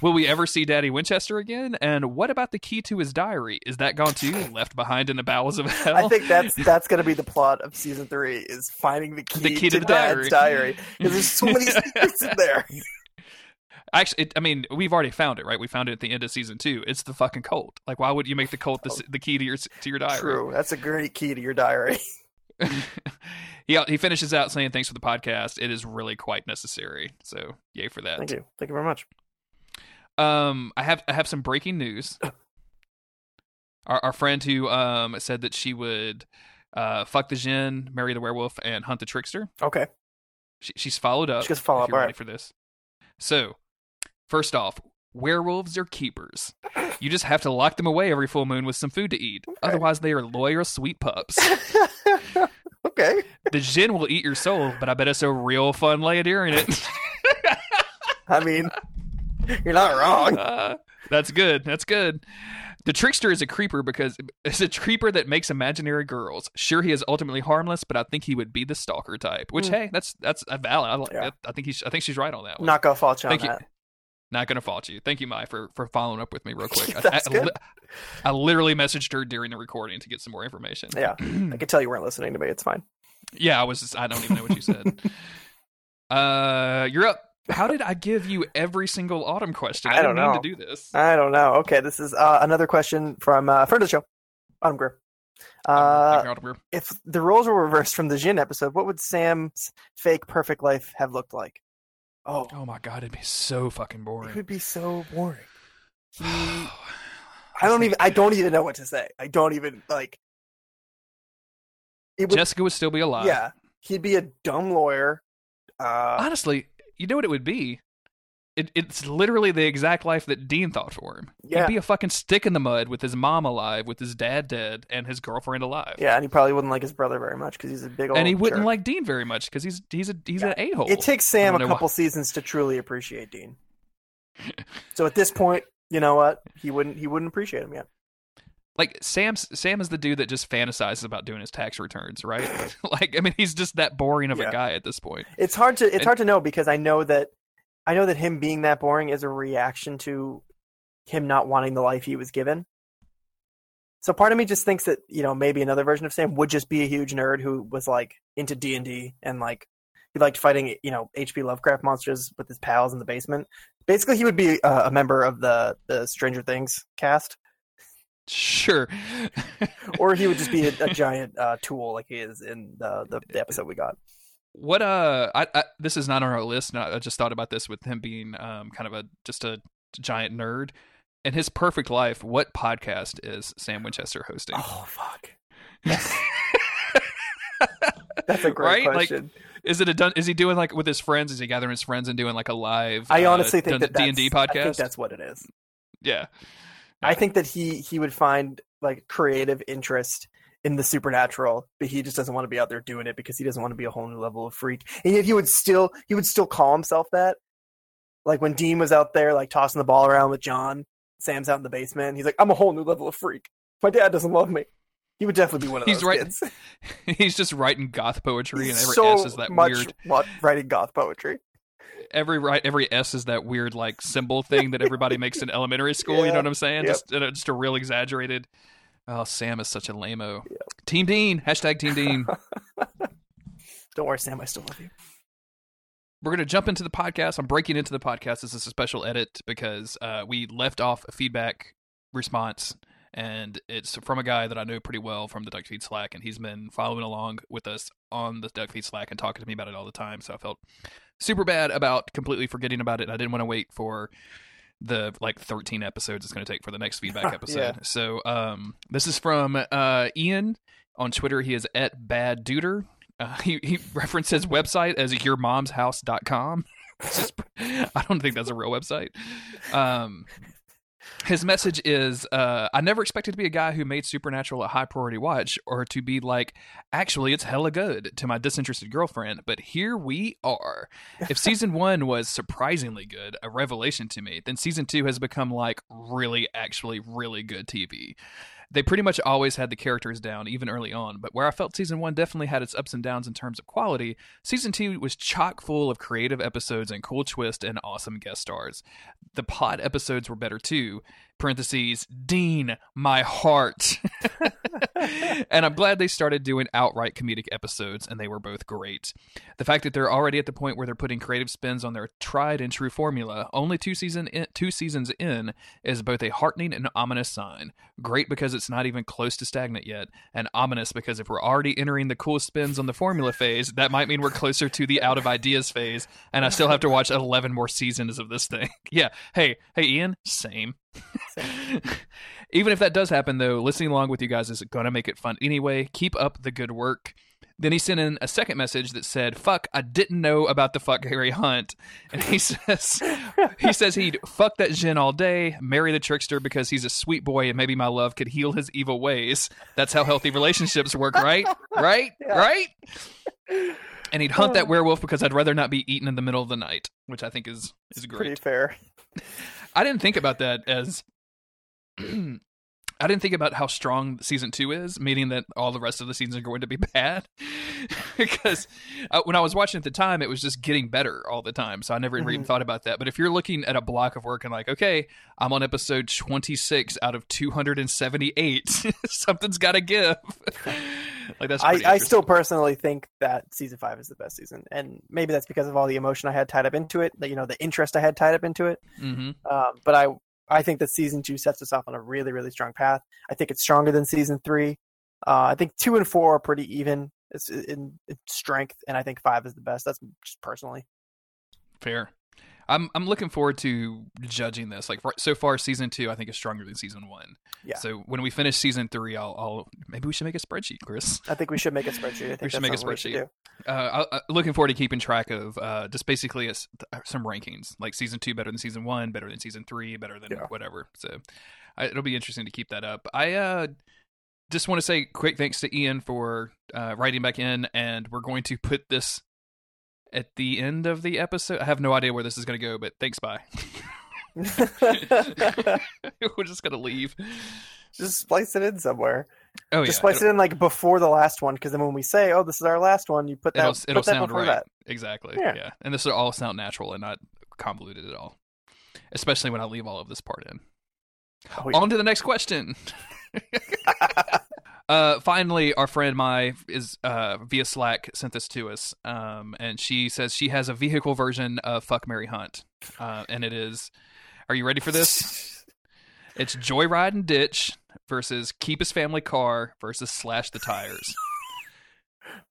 Will we ever see Daddy Winchester again? And what about the key to his diary? Is that gone too? Left behind in the bowels of hell? I think that's going to be the plot of season 3, is finding the key to Dad's diary. Because there's so many secrets in there. Actually, we've already found it, right? We found it at the end of season 2. It's the fucking cult. Like, why would you make the cult the key to your diary? True. That's a great key to your diary. He finishes out saying, thanks for the podcast. It is really quite necessary. So yay for that. Thank you very much. I have some breaking news. Our friend who said that she would fuck the Jinn, marry the werewolf, and hunt the trickster. Okay. She's followed up. She gets followed up. You're ready for this. So first off, werewolves are keepers. You just have to lock them away every full moon with some food to eat. Okay. Otherwise, they are loyal sweet pups. Okay. The Jinn will eat your soul, but I bet it's a real fun later in it. I mean, you're not wrong. That's good. The trickster is a creeper because it's a creeper that makes imaginary girls. Sure, he is ultimately harmless, but I think he would be the stalker type. Which, hey, that's valid. I think she's right on that one. Not gonna fault you on that. Not going to fault you. Thank you, Mai, for following up with me real quick. I literally messaged her during the recording to get some more information. Yeah, I could tell you weren't listening to me. It's fine. Yeah, I don't even know what you said. You're up. How did I give you every single autumn question? I don't know. I didn't mean to do this. I don't know. Okay, this is another question from a friend of the show, Autumn Greer. Autumn Greer. If the roles were reversed from the Jinn episode, what would Sam's fake perfect life have looked like? Oh my god, it'd be so fucking boring. It would be so boring. I don't even know what to say. I don't even, like... Jessica would still be alive. Yeah. He'd be a dumb lawyer. Honestly, you know what it would be? It's literally the exact life that Dean thought for him. Yeah. He'd be a fucking stick in the mud with his mom alive, with his dad dead, and his girlfriend alive. Yeah, and he probably wouldn't like his brother very much because he's a big old And he wouldn't jerk. Like Dean very much because he's an a-hole. It takes Sam a couple seasons to truly appreciate Dean. So at this point, you know what? He wouldn't appreciate him yet. Like, Sam is the dude that just fantasizes about doing his tax returns, right? Like, he's just that boring of a guy at this point. It's hard to know because I know that him being that boring is a reaction to him not wanting the life he was given. So part of me just thinks that, you know, maybe another version of Sam would just be a huge nerd who was like into D&D and like he liked fighting, you know, H.P. Lovecraft monsters with his pals in the basement. Basically, he would be a member of the Stranger Things cast. Sure. Or he would just be a giant tool like he is in the episode we got. What this is not on our list. I just thought about this with him being kind of a giant nerd. In his perfect life, what podcast is Sam Winchester hosting? Oh fuck, that's a great question. Like, is he doing like with his friends? Is he gathering his friends and doing like a live? I honestly think that D&D podcast. I think that's what it is. Yeah. I think that he would find like creative interest in the supernatural, but he just doesn't want to be out there doing it because he doesn't want to be a whole new level of freak. And yet he would still call himself that. Like when Dean was out there like tossing the ball around with John, Sam's out in the basement. He's like, I'm a whole new level of freak. My dad doesn't love me. He would definitely be one of those kids. He's just writing goth poetry, and every S is that weird. Writing goth poetry. Every S is that weird like symbol thing that everybody makes in elementary school. Yeah. You know what I'm saying? Yep. Just a real exaggerated. Oh, Sam is such a lame-o. Yep. Team Dean. Hashtag Team Dean. Don't worry, Sam. I still love you. We're going to jump into the podcast. I'm breaking into the podcast. This is a special edit because we left off a feedback response, and it's from a guy that I know pretty well from the DuckFeed Slack, and he's been following along with us on the DuckFeed Slack and talking to me about it all the time. So I felt super bad about completely forgetting about it. I didn't want to wait for the like 13 episodes it's going to take for the next feedback episode. Yeah. So this is from Ian on Twitter. He is at Bad Duder. He referenced his website as yourmomshouse.com. I don't think that's a real website. His message is, I never expected to be a guy who made Supernatural a high priority watch or to be like, actually, it's hella good to my disinterested girlfriend. But here we are. If season 1 was surprisingly good, a revelation to me, then season 2 has become like really, actually really good TV. They pretty much always had the characters down, even early on, but where I felt season 1 definitely had its ups and downs in terms of quality, season 2 was chock full of creative episodes and cool twists and awesome guest stars. The pod episodes were better too. Parentheses, Dean, my heart. And I'm glad they started doing outright comedic episodes, and they were both great. The fact that they're already at the point where they're putting creative spins on their tried and true formula, only two seasons in, is both a heartening and ominous sign. Great because it's not even close to stagnant yet, and ominous because if we're already entering the cool spins on the formula phase, that might mean we're closer to the out of ideas phase, and I still have to watch 11 more seasons of this thing. Yeah. Hey, Ian, same. Even if that does happen, though, listening along with you guys is gonna make it fun anyway. Keep up the good work. Then he sent in a second message that said, fuck, I didn't know about the fuck Harry Hunt. And he says he'd fuck that Jinn all day, marry the trickster because he's a sweet boy and maybe my love could heal his evil ways. That's how healthy relationships work, right? Right? Yeah. Right? And he'd hunt that werewolf because I'd rather not be eaten in the middle of the night, which I think is great. Pretty fair. I didn't think about that as I didn't think about how strong season 2 is, meaning that all the rest of the seasons are going to be bad. Because when I was watching at the time, it was just getting better all the time. So I never even thought about that. But if you're looking at a block of work and like, okay, I'm on episode 26 out of 278, something's got to give. Like that's I still personally think that season 5 is the best season. And maybe that's because of all the emotion I had tied up into it, the interest I had tied up into it. Mm-hmm. But I think that season 2 sets us off on a really, really strong path. I think it's stronger than season 3. I think 2 and 4 are pretty even in strength, and I think 5 is the best. That's just personally. Fair. I'm looking forward to judging this. Like so far, season 2 I think is stronger than season 1. Yeah. So when we finish season 3, I'll maybe we should make a spreadsheet, Chris. I think we should make a spreadsheet. We should make a spreadsheet. I'm looking forward to keeping track of just basically some rankings, like season 2 better than season 1, better than season 3, better than whatever. So it'll be interesting to keep that up. I just want to say quick thanks to Ian for writing back in, and we're going to put this at the end of the episode. I have no idea where this is going to go, but thanks, bye. We're just going to leave. Just splice it in somewhere. Oh, just splice it in like before the last one, because then when we say, oh, this is our last one, you put that, it'll sound before right. That. Exactly. Yeah. And this will all sound natural and not convoluted at all, especially when I leave all of this part in. Oh, yeah. On to the next question. Finally, our friend Mai is via Slack sent this to us, and she says she has a vehicle version of Fuck Marry Hunt, and it is. Are you ready for this? It's Joyride and Ditch versus Keep His Family Car versus Slash the Tires.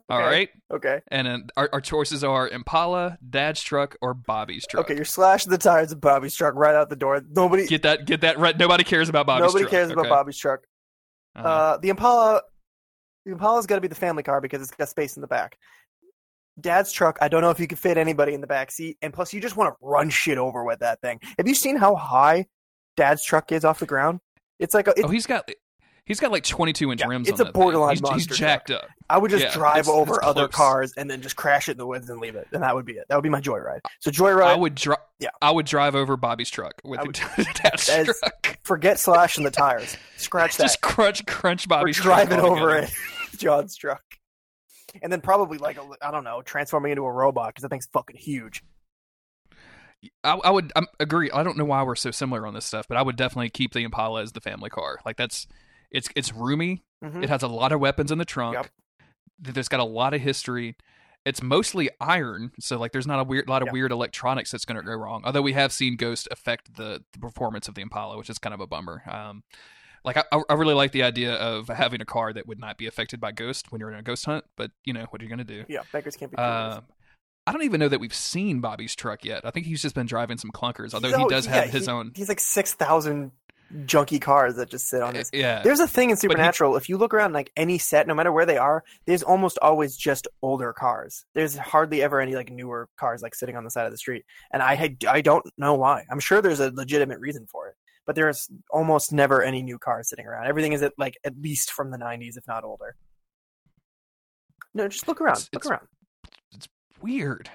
Okay. All right. Okay. And our choices are Impala, Dad's truck, or Bobby's truck. Okay, you're slashing the tires of Bobby's truck right out the door. Nobody get that right. Nobody cares about Bobby's truck. Nobody cares about Bobby's truck. Uh-huh. The Impala's got to be the family car because it's got space in the back. Dad's truck, I don't know if you could fit anybody in the back seat, and plus you just want to run shit over with that thing. Have you seen how high dad's truck is off the ground. It's like a, it's, he's got like 22 inch rims. It's on a borderline monster. He's jacked up. I would just drive over other cars and then just crash it in the woods and leave it, and that would be it. That would be my joyride. So joyride. I would drive over Bobby's truck with the dad's truck. Forget slashing the tires. Scratch that. Just crunch Bobby's truck. Drive it over it. John's truck. And then probably like transforming into a robot because that thing's fucking huge. I agree. I don't know why we're so similar on this stuff, but I would definitely keep the Impala as the family car. Like it's roomy. Mm-hmm. It has a lot of weapons in the trunk. Yep. There's got a lot of history. It's mostly iron, so like there's not a lot of weird electronics that's going to go wrong. Although we have seen Ghost affect the performance of the Impala, which is kind of a bummer. Like I really like the idea of having a car that would not be affected by Ghost when you're in a ghost hunt, but you know what are you going to do? Yeah, beggars can't be choosers. I don't even know that we've seen Bobby's truck yet. I think he's just been driving some clunkers, although he does have his own. He's like 6,000 junky cars that just sit on his. Yeah. There's a thing in Supernatural. If you look around like any set, no matter where they are, there's almost always just older cars. There's hardly ever any like newer cars like sitting on the side of the street. And I don't know why. I'm sure there's a legitimate reason for it, but there's almost never any new cars sitting around. Everything is at least from the 90s, if not older. No, just look around. Weird.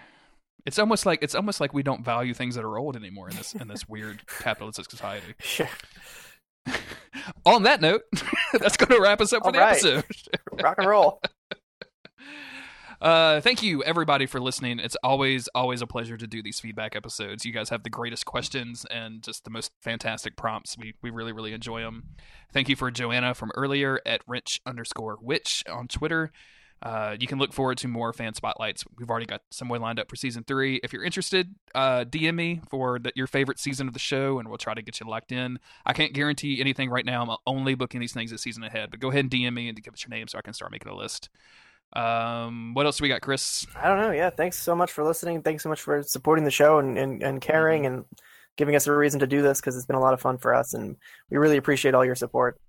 It's almost like we don't value things that are old anymore in this weird capitalistic society. Sure. On that note, that's going to wrap us up for the episode. Rock and roll. Thank you everybody for listening. It's always a pleasure to do these feedback episodes. You guys have the greatest questions and just the most fantastic prompts. We really, really enjoy them. Thank you for Joanna from earlier at wrench_witch on Twitter. You can look forward to more fan spotlights. We've already got someone lined up for season 3. If you're interested, DM me for your favorite season of the show, and we'll try to get you locked in. I can't guarantee anything right now. I'm only booking these things a season ahead, but go ahead and DM me and give us your name so I can start making a list. What else do we got, Chris? I don't know. Yeah, thanks so much for listening. Thanks so much for supporting the show and caring and giving us a reason to do this, because it's been a lot of fun for us, and we really appreciate all your support.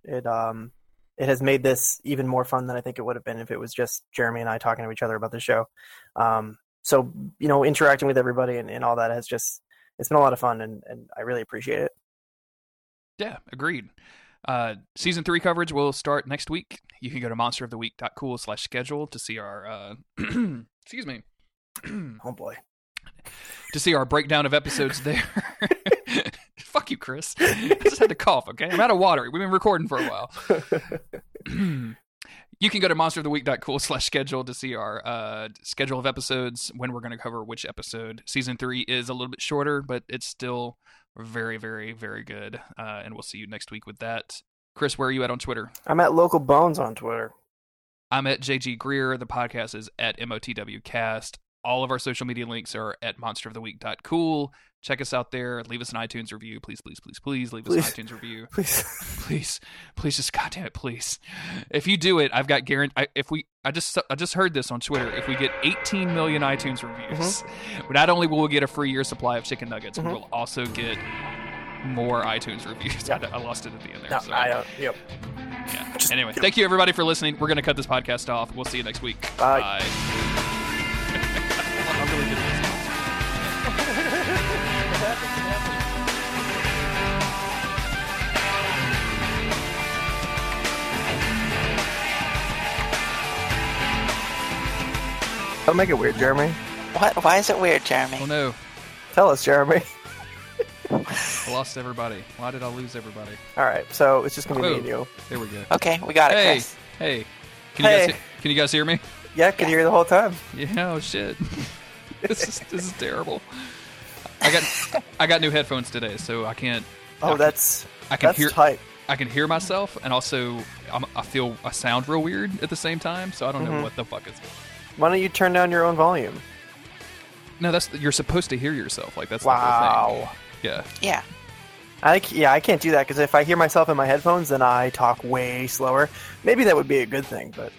It has made this even more fun than I think it would have been if it was just Jeremy and I talking to each other about the show. So, you know, interacting with everybody and all that has just, it's been a lot of fun and I really appreciate it. Yeah, agreed. Season 3 coverage will start next week. You can go to monsteroftheweek.cool/schedule to see our, excuse me. Oh boy. To see our breakdown of episodes there. Fuck you, Chris. I just had to cough, okay? I'm out of water. We've been recording for a while. You can go to monsteroftheweek.cool/schedule to see our schedule of episodes, when we're going to cover which episode. Season 3 is a little bit shorter, but it's still very, very, very good. And we'll see you next week with that. Chris, where are you at on Twitter? I'm at Local Bones on Twitter. I'm at JG Greer. The podcast is at MOTWcast. All of our social media links are at monsteroftheweek.cool. Check us out there. Leave us an iTunes review. Please leave us an iTunes review. Please, just goddamn it, please. If you do it, I've got guarantee. I just heard this on Twitter. If we get 18 million iTunes reviews, mm-hmm. not only will we get a free year supply of chicken nuggets, mm-hmm. we'll also get more iTunes reviews. Yep. I lost it at the end there. No, so. I don't. Yep. Yeah. Anyway, thank you everybody for listening. We're gonna cut this podcast off. We'll see you next week. Bye. I'm really good at this. Don't make it weird, Jeremy. What? Why is it weird, Jeremy? Oh no. Tell us, Jeremy. I lost everybody. Why did I lose everybody? Alright, so it's just going to be me and you. There we go. Okay, we got it, Chris. Hey. Can you guys hear me? Yeah, I could hear the whole time. Yeah, oh shit. This is terrible. I got new headphones today, so I can't. Tight. I can hear myself, and also I sound real weird at the same time. So I don't know what the fuck is going on. Why don't you turn down your own volume? No, you're supposed to hear yourself. Like that's the whole thing. Yeah. I can't do that because if I hear myself in my headphones, then I talk way slower. Maybe that would be a good thing, but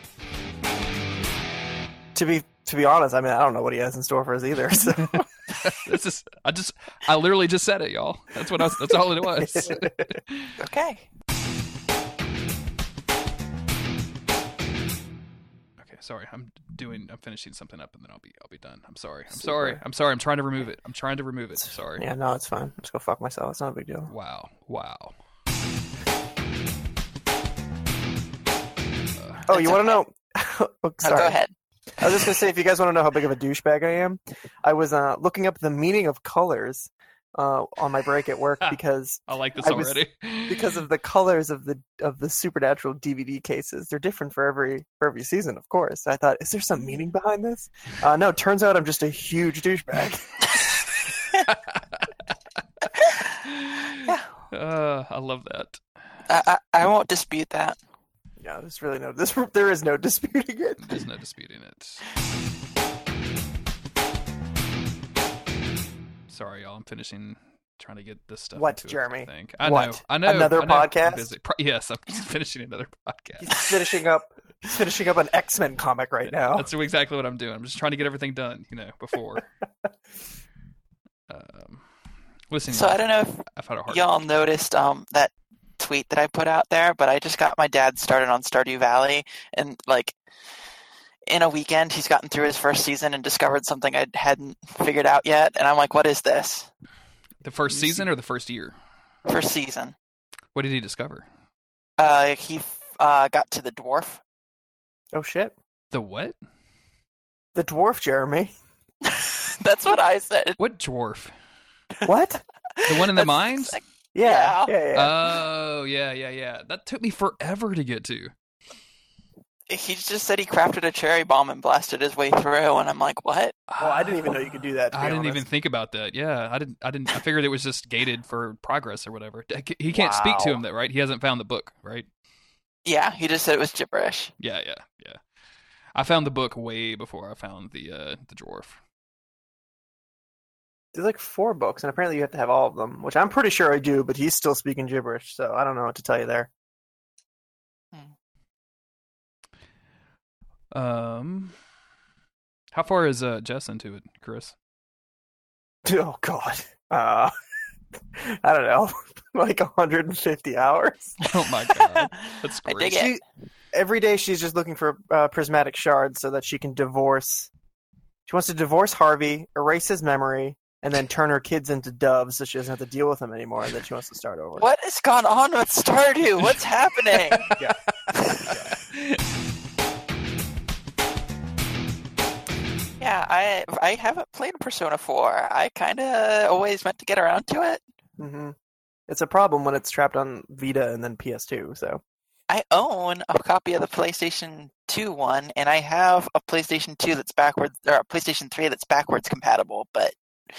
to be honest, I mean, I don't know what he has in store for us either. So. I literally just said it, y'all. That's all it was. Okay. sorry. I'm finishing something up, and then I'll be done. I'm sorry. I'm trying to remove it. I'm sorry. Yeah, no, it's fine. I'm just gonna fuck myself. It's not a big deal. Wow. Oh, you want to know? Oh, sorry. No, go ahead. I was just gonna say, if you guys want to know how big of a douchebag I am, I was looking up the meaning of colors on my break at work because I like this already. Because of the colors of the Supernatural DVD cases, they're different for every season, of course. I thought, is there some meaning behind this? No, turns out I'm just a huge douchebag. Yeah. I love that. I won't dispute that. No, there's really no. There is no disputing it. There's no disputing it. Sorry, y'all. I'm finishing trying to get this stuff. What, Jeremy? I know. I know, podcast. I'm busy. Yes, I'm finishing another podcast. He's finishing up an X-Men comic right now. That's exactly what I'm doing. I'm just trying to get everything done, before. Listen. So I don't know if I've had a hard y'all time. Noticed that tweet that I put out there, but I just got my dad started on Stardew Valley, and like in a weekend he's gotten through his first season and discovered something I hadn't figured out yet, and I'm like, what is this? The first season or the first year? First season. What did he discover? He got to the dwarf. Oh shit. The what? The dwarf, Jeremy. That's what I said. What dwarf? What? The one in the mines? Yeah. Oh, yeah. That took me forever to get to. He just said he crafted a cherry bomb and blasted his way through, and I'm like, what? Well, I didn't even know you could do that. I didn't even think about that. Yeah, I didn't. I figured it was just gated for progress or whatever. He can't speak to him, though, right? He hasn't found the book, right? Yeah, he just said it was gibberish. Yeah. I found the book way before I found the dwarf. There's like 4 books, and apparently you have to have all of them, which I'm pretty sure I do, but he's still speaking gibberish, so I don't know what to tell you there. How far is Jess into it, Chris? Oh, God. I don't know. Like 150 hours? Oh, my God. That's great. I dig it. Every day she's just looking for prismatic shards so that she can divorce. She wants to divorce Harvey, erase his memory, and then turn her kids into doves so she doesn't have to deal with them anymore, and then she wants to start over. What has gone on with Stardew? What's happening? Yeah, I haven't played Persona 4. I kind of always meant to get around to it. Mm-hmm. It's a problem when it's trapped on Vita and then PS2, so... I own a copy of the PlayStation 2 one, and I have a PlayStation 2 that's backwards, or a PlayStation 3 that's backwards compatible, but I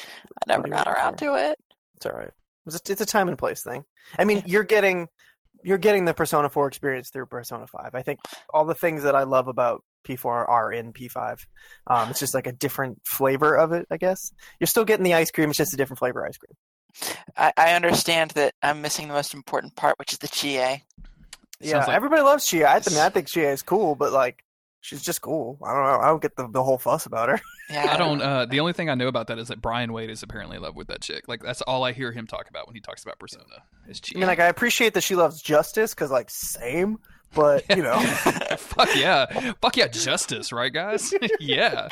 never got around to it. It's all right. It's a time and place thing. I mean, you're getting the Persona 4 experience through Persona 5. I think all the things that I love about P4 are in P5. It's just like a different flavor of it, I guess. You're still getting the ice cream. It's just a different flavor ice cream. I understand that I'm missing the most important part, which is the Chie. Yeah, everybody loves Chia. I think Chia is cool, but like, she's just cool. I don't know. I don't get the whole fuss about her. Yeah, I don't. The only thing I know about that is that Brian Wade is apparently in love with that chick. Like, that's all I hear him talk about when he talks about Persona is Chia. I mean, like, I appreciate that she loves Justice because, like, same. But fuck yeah, Justice, right, guys? Yeah.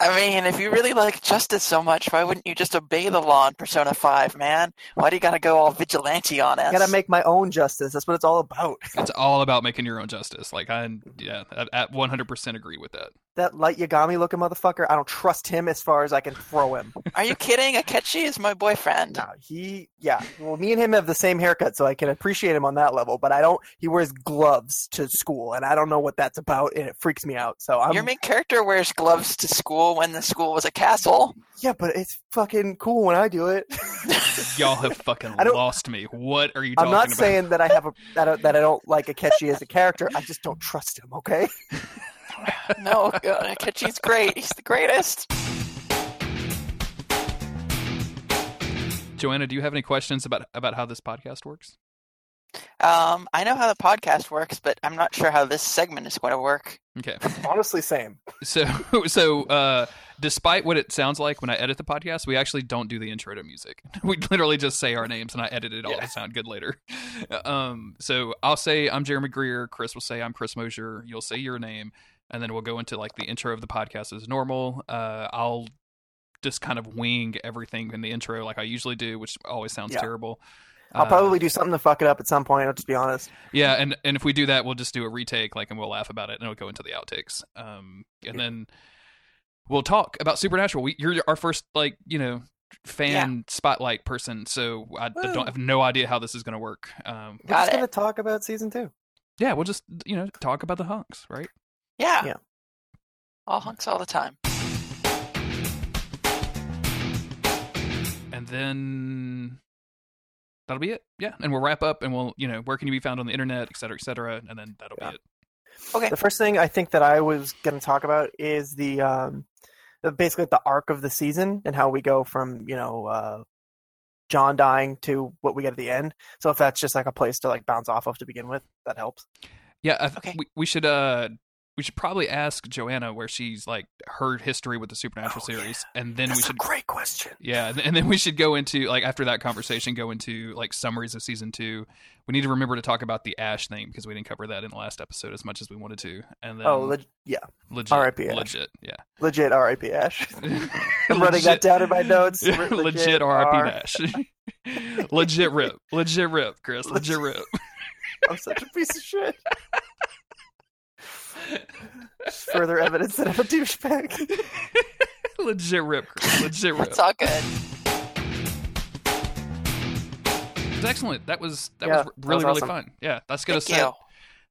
I mean, if you really like Justice so much, why wouldn't you just obey the law in Persona 5, man? Why do you gotta go all vigilante on us? I gotta make my own justice. That's what it's all about. It's all about making your own justice. Like, I 100% agree with that. That light Yagami looking motherfucker, I don't trust him as far as I can throw him. Are you kidding? Akechi is my boyfriend. No, me and him have the same haircut, so I can appreciate him on that level, but he wears gloves to school, and I don't know what that's about, and it freaks me out. So your main character wears gloves to school when the school was a castle. Yeah, but it's fucking cool when I do it. Y'all have fucking lost me. What are you talking about? I'm not saying that I don't like Akechi as a character. I just don't trust him, okay? No, God, Akechi's great. He's the greatest. Joanna, do you have any questions about how this podcast works? I know how the podcast works, but I'm not sure how this segment is going to work. Okay. Honestly, same. So, despite what it sounds like when I edit the podcast, we actually don't do the intro to music. We literally just say our names, and I edit it all to sound good later. So I'll say I'm Jeremy Greer. Chris will say I'm Chris Moser. You'll say your name, and then we'll go into like the intro of the podcast as normal. I'll just kind of wing everything in the intro like I usually do, which always sounds terrible. I'll probably do something to fuck it up at some point. I'll just be honest. Yeah, and if we do that, we'll just do a retake, like, and we'll laugh about it, and it'll go into the outtakes. And then we'll talk about Supernatural. You're our first, like, you know, fan spotlight person, so I have no idea how this is going to work. We're just going to talk about season 2. Yeah, we'll just, you know, talk about the hunks, right? Yeah. All hunks all the time. And then that'll be it. Yeah. And we'll wrap up and we'll, you know, where can you be found on the internet, et cetera, and then that'll be it. Okay. The first thing I think that I was going to talk about is basically the arc of the season and how we go from, you know, John dying to what we get at the end. So if that's just like a place to like bounce off of to begin with, that helps. Yeah. We should probably ask Joanna where she's like her history with the Supernatural series. Yeah. And then that's a great question. Yeah. And then we should go into like, after that conversation, go into like summaries of season 2. We need to remember to talk about the Ash thing because we didn't cover that in the last episode as much as we wanted to. And then, legit. R.I.P. Ash. Legit R.I.P. Ash. I'm running that down in my notes. Legit R.I.P. Ash. Legit rip. Legit rip, Chris. Legit rip. I'm such a piece of shit. Further evidence that I'm a douchebag. Legit rip, Chris. Legit rip. It's all good. It's excellent. That was really fun. Yeah, that's gonna set.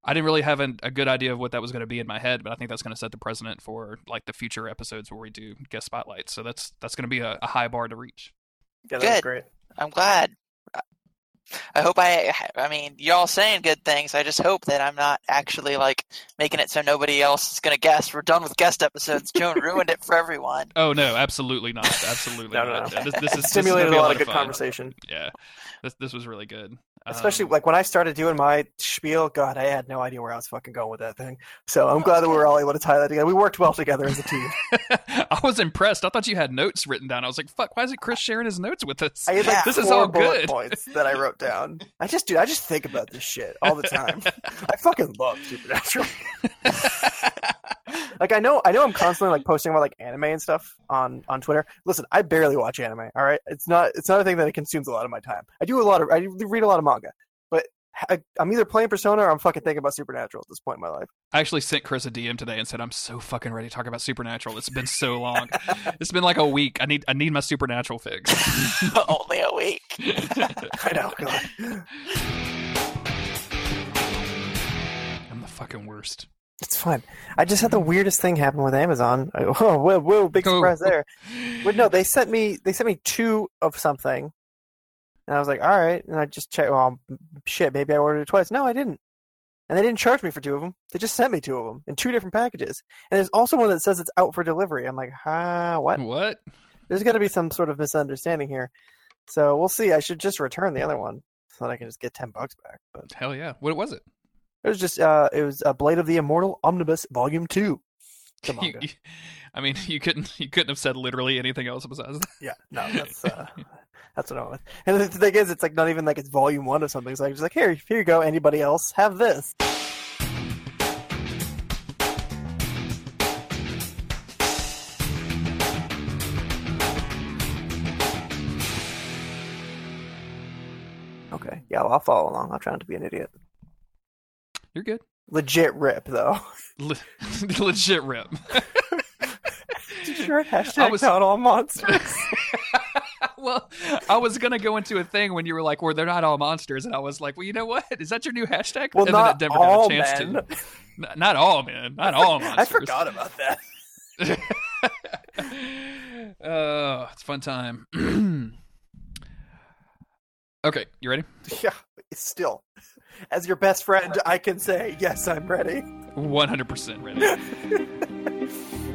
I didn't really have a good idea of what that was going to be in my head, but I think that's going to set the precedent for like the future episodes where we do guest spotlights. So that's going to be a high bar to reach. Yeah, that was great. I'm glad. I hope I mean, y'all saying good things. I just hope that I'm not actually like making it so nobody else is going to guess. We're done with guest episodes. Joan ruined it for everyone. Oh no, absolutely not. Absolutely not. No. This stimulated a lot of good conversation. Yeah, this was really good. Especially like when I started doing my spiel, God, I had no idea where I was fucking going with that thing. So I'm glad that we were all able to tie that together. We worked well together as a team. I was impressed. I thought you had notes written down. I was like, fuck, why isn't Chris sharing his notes with us? I had like this 4 is all bullet good. Points that I wrote down. I just think about this shit all the time. I fucking love Supernatural. Like I know I'm constantly like posting about like anime and stuff on Twitter. Listen, I barely watch anime, all right? It's not a thing that it consumes a lot of my time. I read a lot of manga, but I'm either playing Persona or I'm fucking thinking about Supernatural at this point in my life. I actually sent Chris a DM today and said, I'm so fucking ready to talk about Supernatural. It's been so long. It's been like a week. I need my Supernatural fix. Only a week. I know. God. I'm the fucking worst. It's fun. I just had the weirdest thing happen with Amazon. Whoa, big surprise there. But no, they sent me 2 of something. And I was like, all right. And I just checked, well, shit, maybe I ordered it twice. No, I didn't. And they didn't charge me for 2 of them. They just sent me 2 of them in 2 different packages. And there's also one that says it's out for delivery. I'm like, what? What? There's got to be some sort of misunderstanding here. So we'll see. I should just return the other one so that I can just get $10 back. But hell yeah. What was it? It was just Blade of the Immortal Omnibus Volume 2. I mean, you couldn't have said literally anything else besides that. Yeah, no, that's what I want. And the thing is, it's like not even like it's Volume 1 or something. So I'm just like, here you go. Anybody else have this? Okay, yeah, well, I'll follow along. I'll try not to be an idiot. You're good. Legit rip, though. Legit rip. Sure, # not all monsters. Well, I was going to go into a thing when you were like, well, they're not all monsters. And I was like, well, you know what? Is that your new hashtag? Well, and not then all men. Not all men. Not all monsters. I forgot about that. Oh, it's a fun time. Okay, you ready? Yeah, still. As your best friend, I can say, yes, I'm ready. 100% ready.